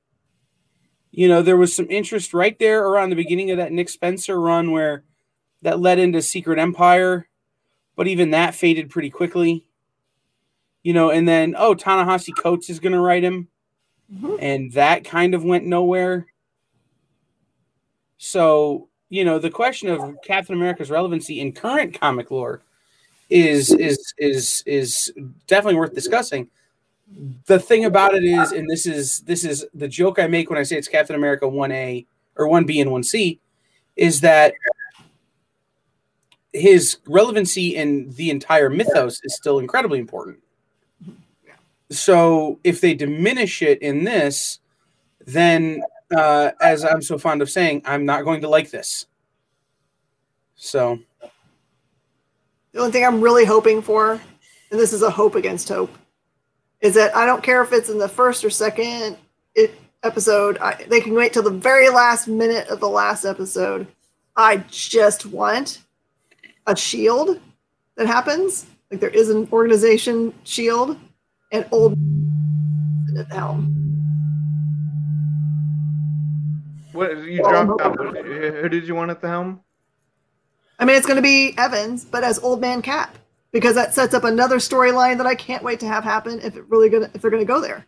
You know, there was some interest right there around the beginning of that Nick Spencer run where. That led into Secret Empire, but even that faded pretty quickly. You know, and then, oh, Ta-Nehisi Coates is going to write him. Mm-hmm. And that kind of went nowhere. So, you know, the question of Captain America's relevancy in current comic lore is is is is definitely worth discussing. The thing about it is, and this is this is the joke I make when I say it's Captain America one A or one B and one C, is that his relevancy in the entire mythos is still incredibly important. So if they diminish it in this, then uh, as I'm so fond of saying, I'm not going to like this. So. The only thing I'm really hoping for, and this is a hope against hope, is that I don't care if it's in the first or second it, episode. I, they can wait till the very last minute of the last episode. I just want a shield that happens. Like there is an organization shield and old at the helm. What you well, dropped out? Who did you want at the helm? I mean, it's going to be Evans, but as Old Man Cap, because that sets up another storyline that I can't wait to have happen if it really gonna if they're going to go there.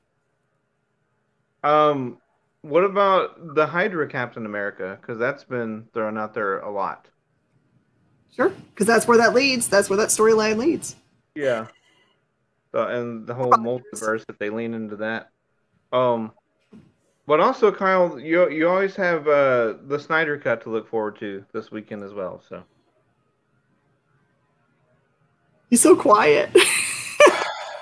Um, what about the Hydra Captain America? Because that's been thrown out there a lot. Sure, because that's where that leads. That's where that storyline leads. Yeah, so, and the whole multiverse that they lean into that. Um, but also, Kyle, you you always have uh, the Snyder Cut to look forward to this weekend as well. So he's so quiet.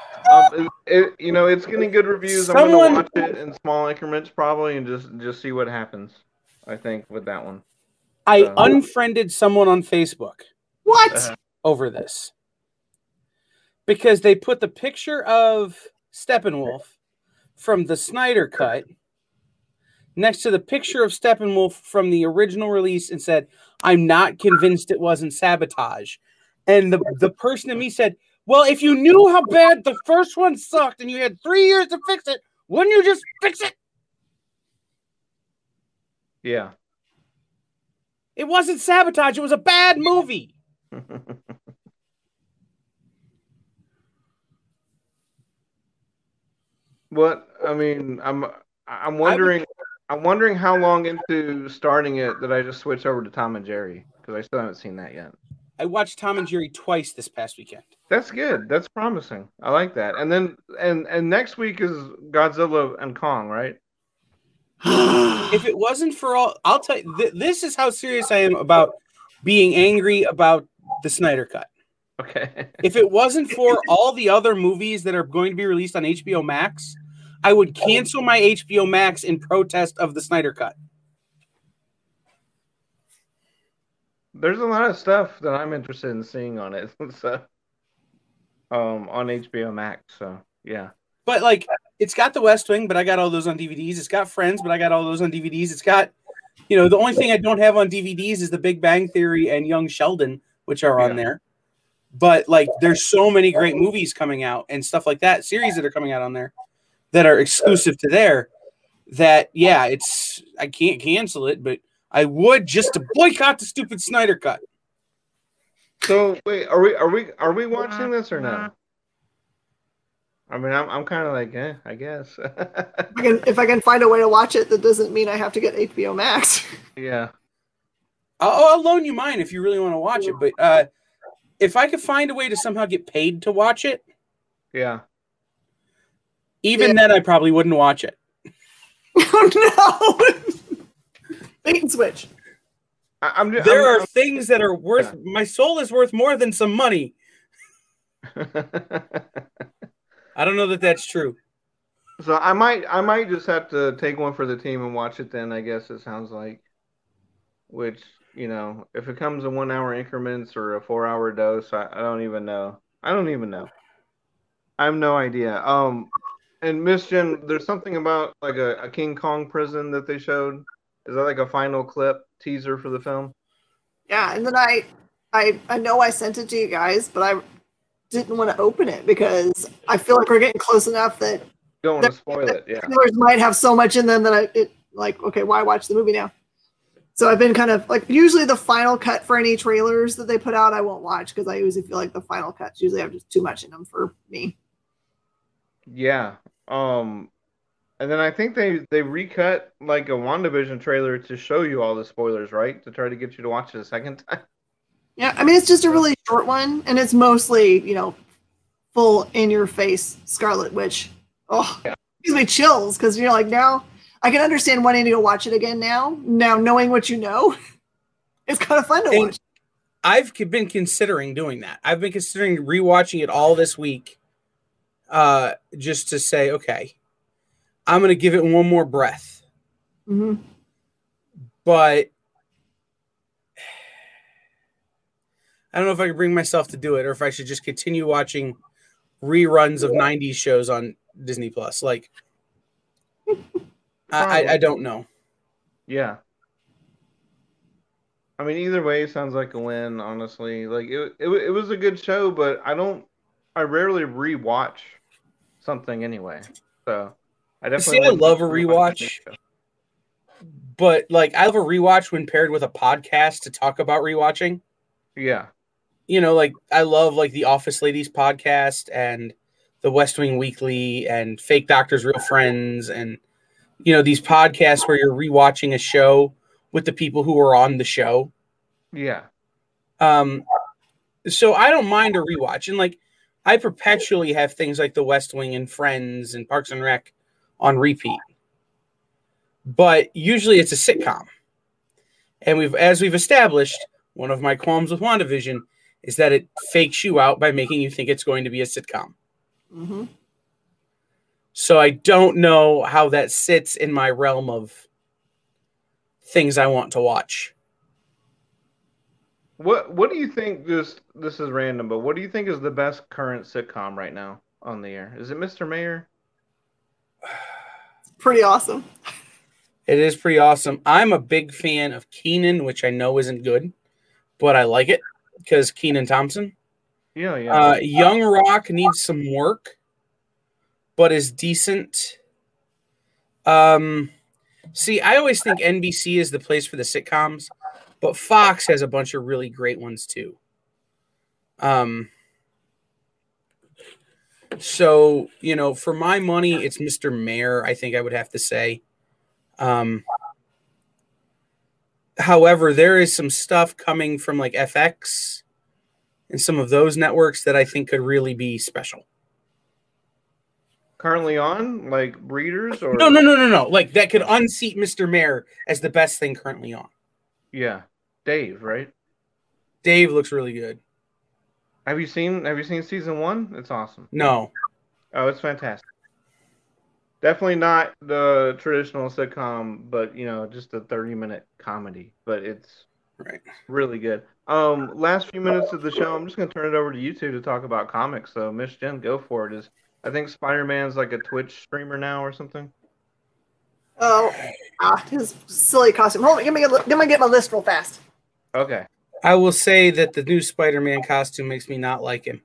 um, it, it, you know, it's getting good reviews. Someone... I'm going to watch it in small increments probably, and just just see what happens. I think with that one. I unfriended someone on Facebook. What? Over this. Because they put the picture of Steppenwolf from the Snyder Cut next to the picture of Steppenwolf from the original release and said, I'm not convinced it wasn't sabotage. And the, the person to me said, well, if you knew how bad the first one sucked and you had three years to fix it, wouldn't you just fix it? Yeah. It wasn't sabotage. It was a bad movie. What I mean, I'm I'm wondering I'm wondering how long into starting it that I just switched over to Tom and Jerry, because I still haven't seen that yet. I watched Tom and Jerry twice this past weekend. That's good. That's promising. I like that. And then and and next week is Godzilla and Kong, right? If it wasn't for all, I'll tell you, th this is how serious I am about being angry about the Snyder Cut. Okay. If it wasn't for all the other movies that are going to be released on H B O Max, I would cancel my H B O Max in protest of the Snyder Cut. There's a lot of stuff that I'm interested in seeing on it, so, um, on H B O Max. So yeah, but like, it's got The West Wing, but I got all those on D V Ds. It's got Friends, but I got all those on D V Ds. It's got, you know, the only thing I don't have on D V Ds is The Big Bang Theory and Young Sheldon, which are on yeah. there. But like, there's so many great movies coming out and stuff like that, series that are coming out on there that are exclusive to there, that, yeah, it's, I can't cancel it, but I would just to boycott the stupid Snyder Cut. So wait, are we, are we, are we watching this or not? I mean, I'm, I'm kind of like, eh, I guess. if, I can, if I can find a way to watch it, that doesn't mean I have to get H B O Max. Yeah. I'll, I'll loan you mine if you really want to watch it, but, uh, if I could find a way to somehow get paid to watch it, yeah. Even yeah. then, I probably wouldn't watch it. Oh no! Bait and switch. I, I'm just, there I'm, are I'm, things that are worth. Yeah. My soul is worth more than some money. I don't know that that's true. So I might, I might just have to take one for the team and watch it. Then I guess it sounds like, which. You know, if it comes in one hour increments or a four hour dose, I, I don't even know. I don't even know. I have no idea. Um, and Miss Jen, there's something about like a, a King Kong prison that they showed. Is that like a final clip teaser for the film? Yeah, and then I, I, I know I sent it to you guys, but I didn't want to open it because I feel like we're getting close enough that don't want to spoil it. Yeah, trailers might have so much in them that I it like okay, why watch the movie now? So I've been kind of like, usually the final cut for any trailers that they put out, I won't watch because I usually feel like the final cuts usually have just too much in them for me. Yeah. Um, and then I think they, they recut like a WandaVision trailer to show you all the spoilers, right? To try to get you to watch it a second time. Yeah. I mean, it's just a really short one and it's mostly, you know, full in your face Scarlet Witch. Oh, yeah. Gives me chills because you're like, now. I can understand wanting to go watch it again now. Now, knowing what you know, it's kind of fun to and watch. I've been considering doing that. I've been considering rewatching it all this week uh, just to say, okay, I'm going to give it one more breath. Mm-hmm. But I don't know if I can bring myself to do it or if I should just continue watching reruns of nineties shows on Disney Plus. Like, I, I don't know. Yeah. I mean, either way, sounds like a win, honestly. Like, it, it, it was a good show, but I don't, I rarely rewatch something anyway. So, I definitely. See, I love a rewatch. But, like, I love a rewatch when paired with a podcast to talk about rewatching. Yeah. You know, like, I love, like, the Office Ladies podcast and the West Wing Weekly and Fake Doctors, Real Friends and. You know, these podcasts where you're rewatching a show with the people who are on the show. Yeah. Um, so I don't mind a rewatch. And, like, I perpetually have things like The West Wing and Friends and Parks and Rec on repeat. But usually it's a sitcom. And we've, as we've established, one of my qualms with WandaVision is that it fakes you out by making you think it's going to be a sitcom. Mm-hmm. So I don't know how that sits in my realm of things I want to watch. What What do you think, just, this is random, but what do you think is the best current sitcom right now on the air? Is it Mister Mayor? Pretty awesome. It is pretty awesome. I'm a big fan of Kenan, which I know isn't good, but I like it because Kenan Thompson. Yeah, yeah. Uh, Young Rock needs some work, but is decent. Um, see, I always think N B C is the place for the sitcoms, but Fox has a bunch of really great ones too. Um, so, you know, for my money, it's Mister Mayor, I think I would have to say. Um, however, there is some stuff coming from like F X and some of those networks that I think could really be special. Currently on like Breeders or no, no, no, no, no. Like that could unseat Mister Mayor as the best thing currently on. Yeah. Dave, right? Dave looks really good. Have you seen, have you seen season one? It's awesome. No. Oh, it's fantastic. Definitely not the traditional sitcom, but, you know, just a thirty-minute comedy. But it's right. really good. Um, last few minutes of the show, I'm just going to turn it over to you two to talk about comics. So, Miss Jen, go for it. Is I think Spider-Man's like a Twitch streamer now or something. Oh, ah, his silly costume. Hold on, give me, a, give me get my list real fast. Okay. I will say that the new Spider-Man costume makes me not like him.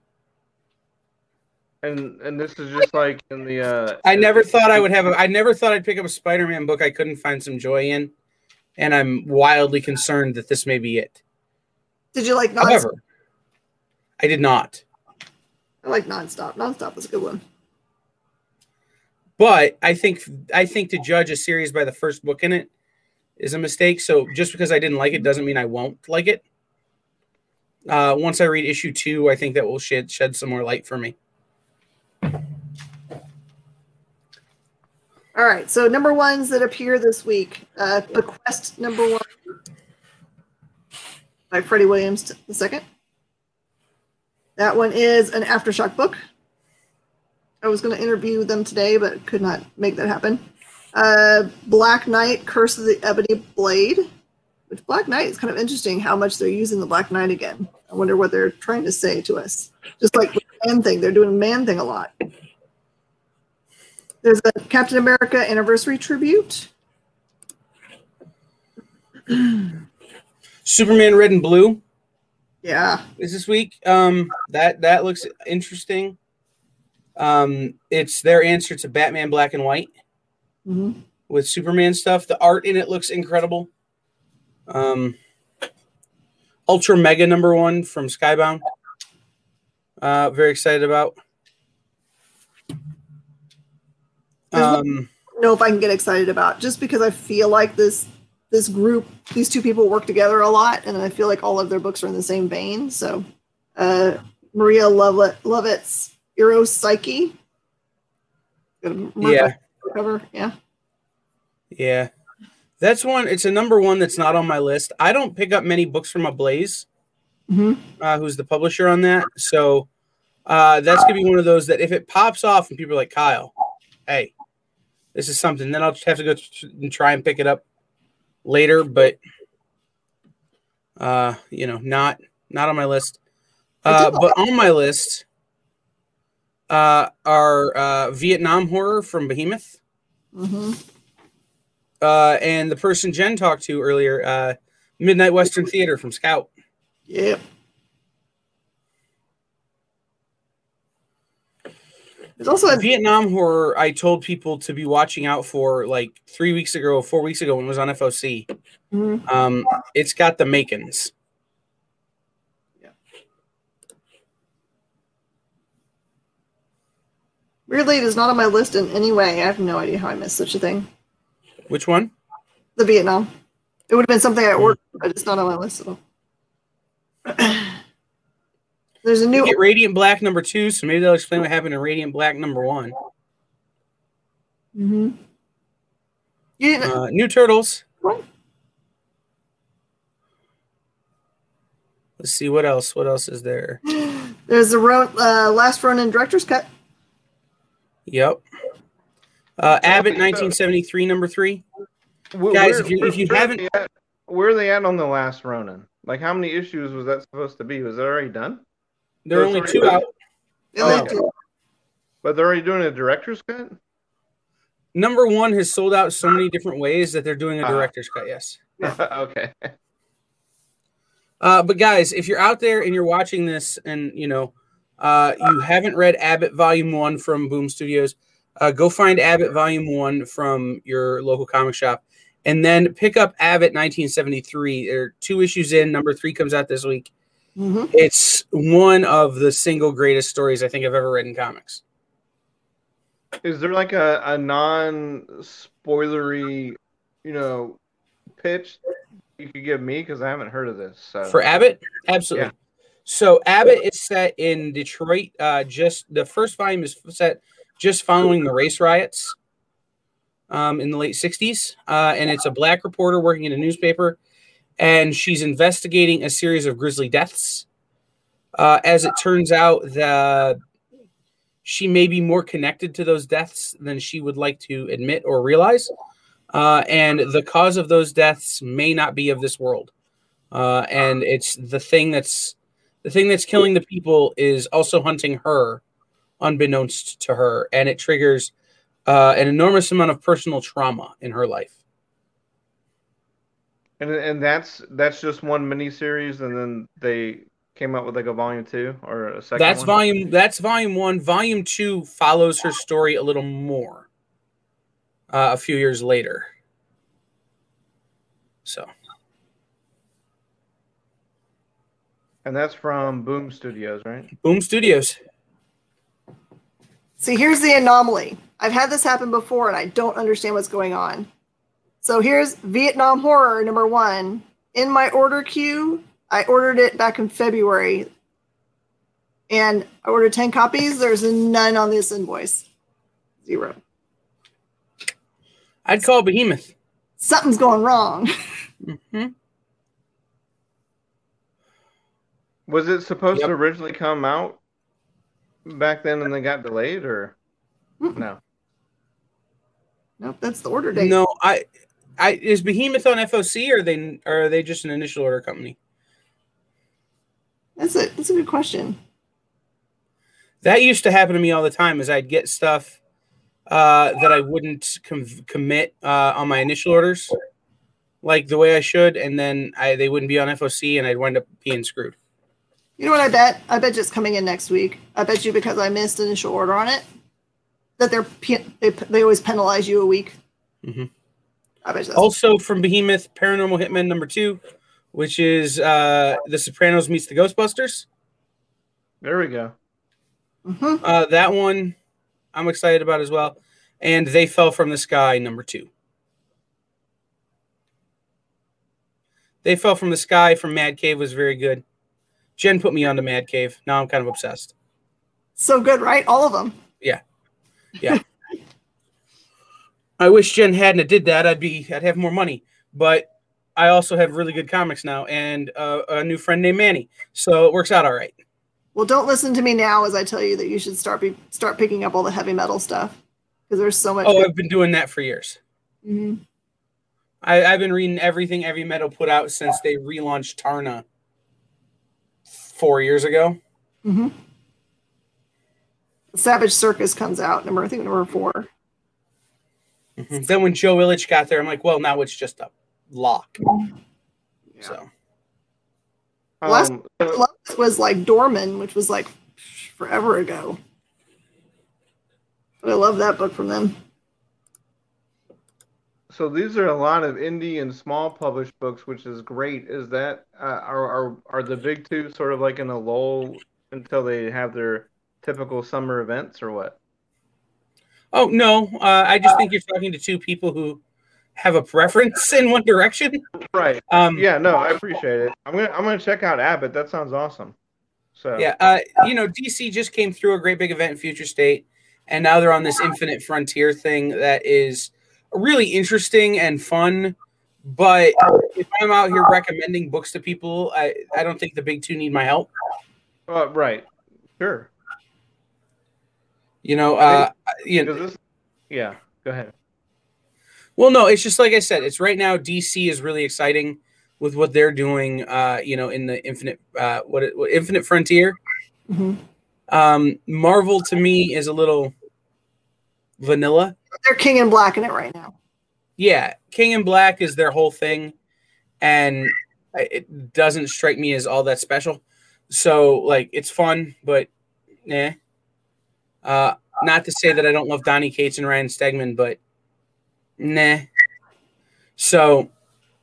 And and this is just like in the. Uh, I never thought I would have. A, I never thought I'd pick up a Spider-Man book I couldn't find some joy in, and I'm wildly concerned that this may be it. Did you like Nonstop? However, I did not. I like Nonstop. Nonstop was a good one. But I think I think to judge a series by the first book in it is a mistake. So just because I didn't like it doesn't mean I won't like it. Uh, once I read issue two, I think that will shed shed some more light for me. All right, so number ones that appear this week. Uh, Bequest number one by Freddie Williams the second. That one is an Aftershock book. I was going to interview them today, but could not make that happen. Uh, Black Knight, Curse of the Ebony Blade. Which Black Knight is kind of interesting how much they're using the Black Knight again. I wonder what they're trying to say to us. Just like the Man Thing, they're doing Man Thing a lot. There's a Captain America Anniversary Tribute. Superman Red and Blue. Yeah. Is this week. Um, that, that looks interesting. Um, it's their answer to Batman Black and White mm-hmm. with Superman stuff. The art in it looks incredible. Um, Ultra Mega number one from Skybound. Uh, very excited about. Um, I don't know if I can get excited about just because I feel like this this group, these two people work together a lot, and I feel like all of their books are in the same vein. So, uh, Maria Lovett, Lovett's Eros Psyche. Yeah. Cover. Yeah. Yeah. That's one. It's a number one that's not on my list. I don't pick up many books from Ablaze, mm-hmm. uh, who's the publisher on that. So, uh, that's going to be one of those that if it pops off and people are like, Kyle, hey. This is something. Then I'll just have to go and try and pick it up later, but uh, you know, not not on my list. Uh, but on my list uh, are uh, Vietnam Horror from Behemoth, mm-hmm. uh, and the person Jen talked to earlier, uh, Midnight Western Theater from Scout. Yep. There's also a Vietnam Horror I told people to be watching out for like three weeks ago, four weeks ago when it was on F O C. Mm-hmm. Um, it's got the makings. Yeah. Weirdly, it is not on my list in any way. I have no idea how I missed such a thing. Which one? The Vietnam. It would have been something I ordered, mm-hmm. but it's not on my list at all. There's a new Radiant Black number two, so maybe they'll explain what happened in Radiant Black number one. Mm-hmm. Yeah. Uh, new Turtles. What? Let's see what else. What else is there? There's the Ron- uh, Last Ronin Director's Cut. Yep. Uh, Abbott nineteen seventy-three number three. Where, Guys, if you, where, if you where haven't, at, where are they at on the Last Ronin? Like, how many issues was that supposed to be? Was that already done? There are only two out. Oh, okay. But they're already doing a director's cut? number one has sold out so many different ways that they're doing a director's uh, cut. Yes. Okay. Uh, but guys, if you're out there and you're watching this, and you know uh, you haven't read Abbott Volume One from Boom Studios, uh, go find Abbott Volume One from your local comic shop, and then pick up Abbott nineteen seventy-three. There are two issues in. Number three comes out this week. Mm-hmm. It's one of the single greatest stories I think I've ever read in comics. Is there like a, a non-spoilery, you know, pitch you could give me? Because I haven't heard of this. So. For Abbott? Absolutely. Yeah. So Abbott is set in Detroit. Uh, just the first volume is set just following the race riots um, in the late sixties. Uh, and it's a black reporter working in a newspaper. And she's investigating a series of grisly deaths. Uh, as it turns out, the, she may be more connected to those deaths than she would like to admit or realize. Uh, and the cause of those deaths may not be of this world. Uh, and it's the thing that's the thing that's killing the people is also hunting her, unbeknownst to her. And it triggers uh, an enormous amount of personal trauma in her life. And and that's that's just one miniseries, and then they came out with like a volume two or a second. That's one? volume. That's volume one. Volume two follows her story a little more. Uh, a few years later. So. And that's from Boom Studios, right? Boom Studios. So here's the anomaly. I've had this happen before, and I don't understand what's going on. So here's Vietnam Horror number one. In my order queue, I ordered it back in February. And I ordered ten copies. There's none on this invoice. Zero. I'd call Behemoth. Something's going wrong. Mm-hmm. Was it supposed yep. to originally come out back then and then got delayed, or mm-mm. no? Nope, that's the order date. No, I... I, is Behemoth on F O C, or are they or are they just an initial order company? That's a that's a good question. That used to happen to me all the time. Is I'd get stuff uh, that I wouldn't com commit uh, on my initial orders, like the way I should, and then I they wouldn't be on F O C, and I'd wind up being screwed. You know what I bet? I bet it's coming in next week. I bet you because I missed initial order on it that they're they they always penalize you a week. Mm-hmm. Also from Behemoth, Paranormal Hitman number two, which is uh, The Sopranos meets the Ghostbusters. There we go. Mm-hmm. uh, that one I'm excited about as well. And They Fell from the Sky number two. They Fell from the Sky from Mad Cave was very good. Jen put me on to Mad Cave. Now I'm kind of obsessed. So good, right? All of them. Yeah. Yeah. I wish Jen hadn't did that. I'd be, I'd have more money, but I also have really good comics now and uh, a new friend named Manny. So it works out all right. Well, don't listen to me now as I tell you that you should start be, start picking up all the heavy metal stuff because there's so much. Oh, I've been doing that for years. Mm-hmm. I, I've been reading everything Heavy Metal put out since they relaunched Tarna four years ago. Mm-hmm. Savage Circus comes out number I think number four. Mm-hmm. Then when Joe Illich got there, I'm like, well, now it's just a lock. Yeah. So um, last was like Dorman, which was like forever ago. But I love that book from them. So these are a lot of indie and small published books, which is great. Is that uh, are, are are the big two sort of like in a lull until they have their typical summer events, or what? Oh, no. Uh, I just think you're talking to two people who have a preference in one direction. Right. Um, yeah, no, I appreciate it. I'm going to I'm gonna check out Abbott. That sounds awesome. So yeah, uh, you know, D C just came through a great big event in Future State, and now they're on this Infinite Frontier thing that is really interesting and fun. But if I'm out here recommending books to people, I, I don't think the big two need my help. Uh, right. Sure. You know, uh, you know this, yeah, go ahead. Well, no, it's just like I said, it's right now D C is really exciting with what they're doing, uh, you know, in the Infinite, uh, what, what Infinite Frontier. Mm-hmm. um, Marvel to me is a little vanilla. They're King and Black in it right now. Yeah, King and Black is their whole thing, and it doesn't strike me as all that special. So, like, it's fun, but eh. Uh, not to say that I don't love Donny Cates and Ryan Stegman, but nah. So,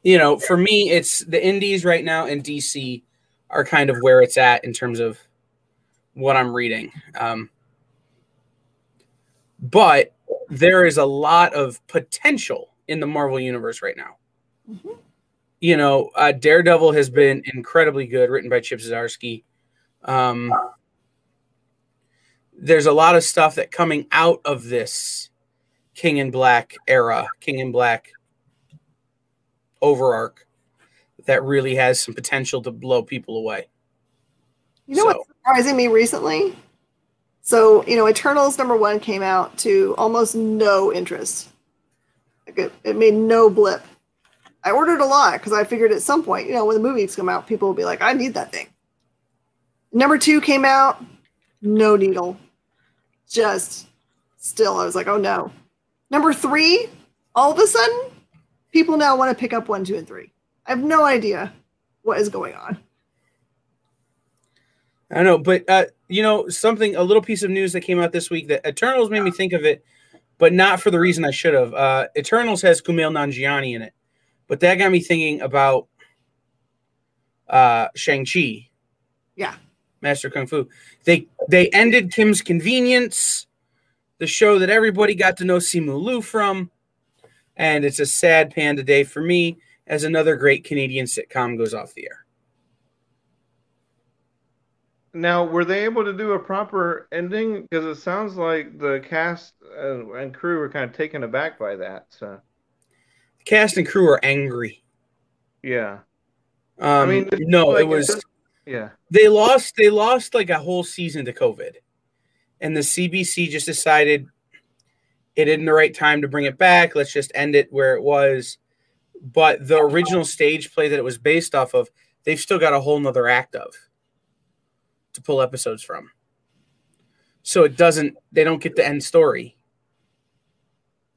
you know, for me, it's the indies right now and D C are kind of where it's at in terms of what I'm reading. Um, but there is a lot of potential in the Marvel Universe right now. Mm-hmm. You know, uh, Daredevil has been incredibly good, written by Chip Zdarsky. Um, there's a lot of stuff that coming out of this King in Black era, King in Black overarch that really has some potential to blow people away. You know so. What's surprising me recently? So, you know, Eternals number one came out to almost no interest. Like it, it made no blip. I ordered a lot because I figured at some point, you know, when the movies come out, people will be like, I need that thing. Number two came out, no needle. Just still, I was like, oh no. Number three, all of a sudden, people now want to pick up one, two, and three. I have no idea what is going on. I know, but, uh, you know, something, a little piece of news that came out this week that Eternals made me think of it, but not for the reason I should have. Uh, Eternals has Kumail Nanjiani in it. But that got me thinking about uh, Shang-Chi. Yeah. Master Kung Fu. They they ended Kim's Convenience, the show that everybody got to know Simu Liu from. And it's a sad panda day for me as another great Canadian sitcom goes off the air. Now, were they able to do a proper ending? Because it sounds like the cast and crew were kind of taken aback by that. So. Cast and crew are angry. Yeah. Um, I mean, no, like it was. It yeah. They lost. They lost like a whole season to COVID, and the C B C just decided it isn't the right time to bring it back. Let's just end it where it was. But the original stage play that it was based off of, they've still got a whole nother act of to pull episodes from. So it doesn't. They don't get the end story.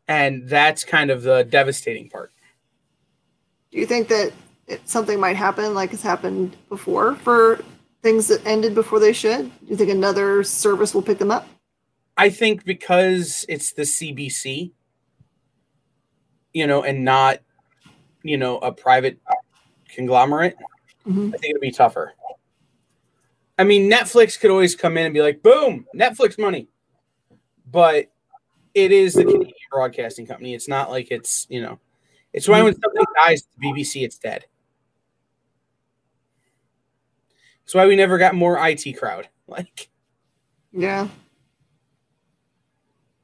And that's kind of the devastating part. Do you think that it, something might happen like has happened before for things that ended before they should? Do you think another service will pick them up? I think because it's the C B C, you know, and not, you know, a private conglomerate, mm-hmm. I think it'll be tougher. I mean, Netflix could always come in and be like, boom, Netflix money. But it is the Canadian Broadcasting Company. It's not like it's, you know, it's why when something dies to the B B C, it's dead. It's why we never got more I T crowd. Like, yeah.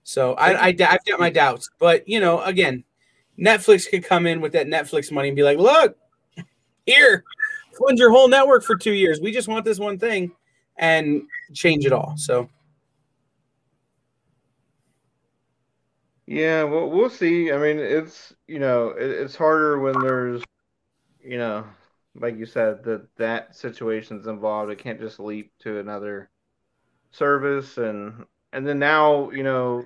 So I, I, I've got my doubts. But, you know, again, Netflix could come in with that Netflix money and be like, look, here, fund your whole network for two years. We just want this one thing and change it all. So. Yeah, well, we'll see. I mean, it's, you know, it, it's harder when there's, you know, like you said, that that situation's involved. It can't just leap to another service. And and then now, you know,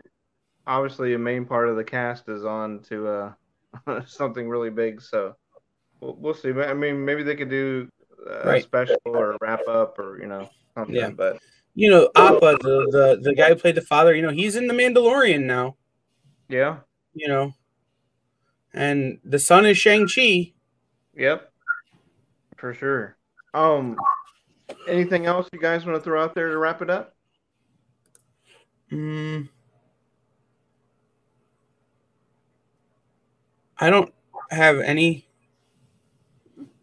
obviously a main part of the cast is on to uh, something really big. So we'll, we'll see. I mean, maybe they could do a right. special or a wrap up or, you know, something. Yeah. But, you know, Appa, the, the, the guy who played the father, you know, he's in The Mandalorian now. Yeah. You know, and the son is Shang-Chi. Yep. For sure. Um, anything else you guys want to throw out there to wrap it up? Mm. I don't have any.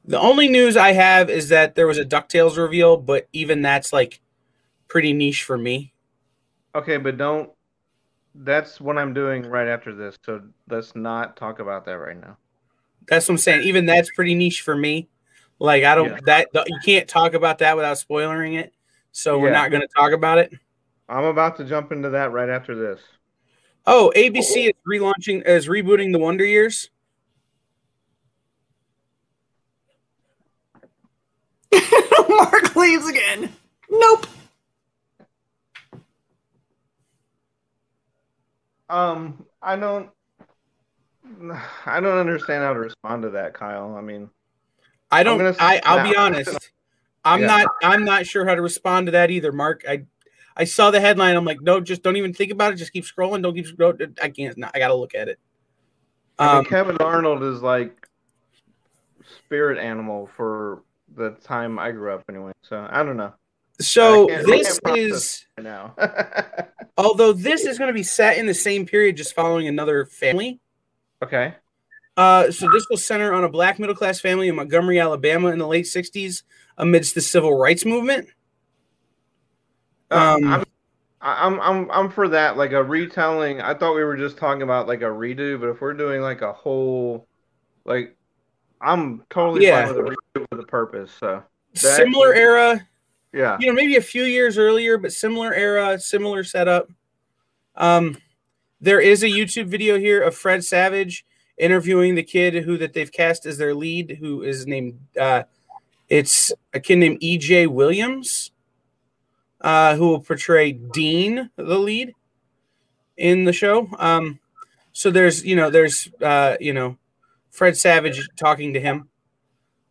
The only news I have is that there was a DuckTales reveal, but even that's like pretty niche for me. Okay, but don't. That's what I'm doing right after this, so let's not talk about that right now. That's what I'm saying. Even that's pretty niche for me. Like I don't yeah. that you can't talk about that without spoiling it. So yeah. we're not going to talk about it. I'm about to jump into that right after this. Oh, A B C is relaunching, is rebooting The Wonder Years. Mark leaves again. Nope. Um, I don't, I don't understand how to respond to that, Kyle. I mean, I don't. I I'll be honest. I'm yeah. not. I'm not sure how to respond to that either, Mark. I, I saw the headline. I'm like, no, just don't even think about it. Just keep scrolling. Don't keep. No, I can't. No, I got to look at it. Um, I mean, Kevin Arnold is like spirit animal for the time I grew up, anyway. So I don't know. So this is right now. Although this is going to be set in the same period, just following another family. Okay. Uh, so this will center on a black middle-class family in Montgomery, Alabama in the late sixties amidst the civil rights movement. Um, um, I'm, I'm, I'm, I'm for that. Like a retelling. I thought we were just talking about like a redo, but if we're doing like a whole, like I'm totally yeah. fine with a redo with a purpose. So that similar actually, era. Yeah. You know, maybe a few years earlier, but similar era, similar setup. Um, There is a YouTube video here of Fred Savage interviewing the kid who that they've cast as their lead, who is named uh, it's a kid named E J Williams, uh, who will portray Dean, the lead, in the show. Um, so there's you know there's uh, you know Fred Savage talking to him,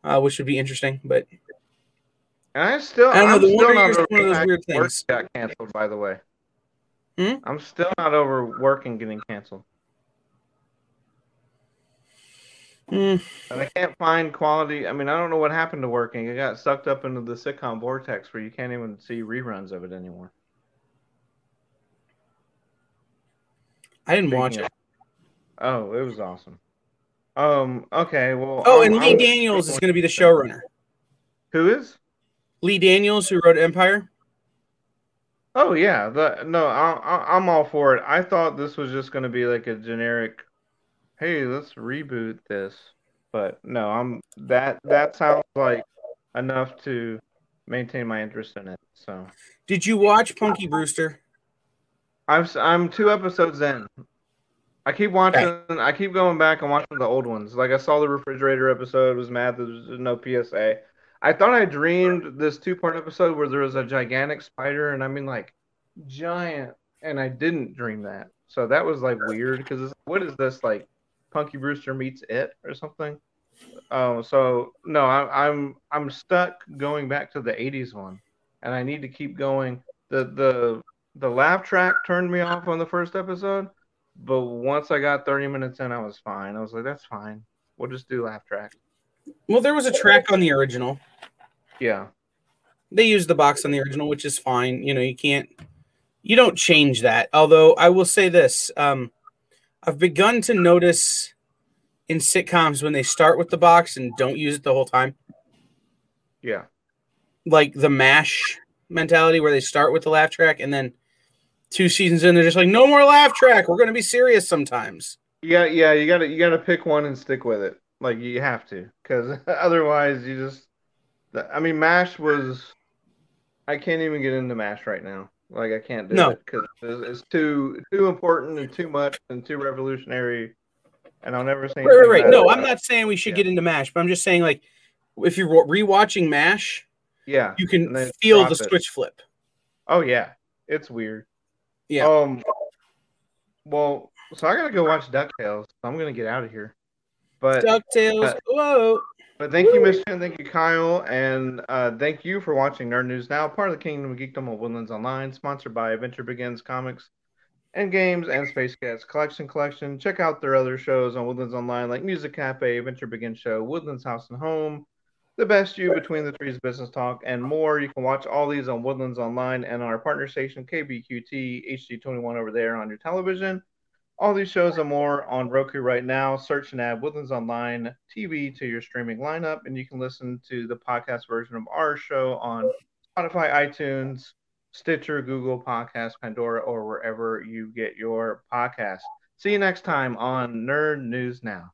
uh, which would be interesting. But and I still I don't know I'm the Wonder Years is one of those weird things. Got canceled, by the way. Hmm? I'm still not over work and getting canceled. Hmm. And I can't find quality. I mean, I don't know what happened to working. It got sucked up into the sitcom vortex where you can't even see reruns of it anymore. I didn't Speaking watch of, it. Oh, it was awesome. Um. Okay, well... Oh, um, and Lee Daniels is going to be the showrunner. Who is? Lee Daniels, who wrote Empire. Oh, yeah. The, no, I, I, I'm all for it. I thought this was just going to be like a generic, hey, let's reboot this. But no, I'm that that sounds like enough to maintain my interest in it. So, did you watch Punky Brewster? I've, I'm two episodes in. I keep watching. Okay. I keep going back and watching the old ones. Like I saw the refrigerator episode, was mad that there was no P S A. I thought I dreamed this two-part episode where there was a gigantic spider, and I mean, like, giant, and I didn't dream that. So that was, like, weird, because what is this, like, Punky Brewster meets It or something? Oh, so, no, I, I'm I'm stuck going back to the eighties one, and I need to keep going. The, the, the laugh track turned me off on the first episode, but once I got thirty minutes in, I was fine. I was like, that's fine. We'll just do laugh track. Well, there was a track on the original. Yeah. They used the box on the original, which is fine. You know, you can't, you don't change that. Although I will say this, um, I've begun to notice in sitcoms when they start with the box and don't use it the whole time. Yeah. Like the MASH mentality where they start with the laugh track and then two seasons in, they're just like, no more laugh track. We're going to be serious sometimes. Yeah. Yeah. You gotta, you gotta pick one and stick with it. Like you have to, because otherwise you just, I mean, MASH was, I can't even get into MASH right now. Like I can't do no. it because it's too too important and too much and too revolutionary, and I'll never say. Right, right, right. No, I'm not saying we should yeah. get into MASH, but I'm just saying like, if you're rewatching MASH, yeah, you can feel the it. switch flip. Oh yeah, it's weird. Yeah. Um. Well, so I gotta go watch DuckTales. So I'm gonna get out of here. But, DuckTales. Uh, Whoa. But thank Woo. you, Michigan. Thank you, Kyle. And uh, thank you for watching Nerd News Now, part of the Kingdom of Geekdom of Woodlands Online, sponsored by Adventure Begins Comics and Games and Space Cats Collection Collection. Check out their other shows on Woodlands Online, like Music Cafe, Adventure Begins Show, Woodlands House and Home, The Best You, Between the Trees Business Talk, and more. You can watch all these on Woodlands Online and our partner station, K B Q T H D twenty-one over there on your television. All these shows and more on Roku right now. Search and add Woodlands Online T V to your streaming lineup, and you can listen to the podcast version of our show on Spotify, iTunes, Stitcher, Google Podcasts, Pandora, or wherever you get your podcast. See you next time on Nerd News Now.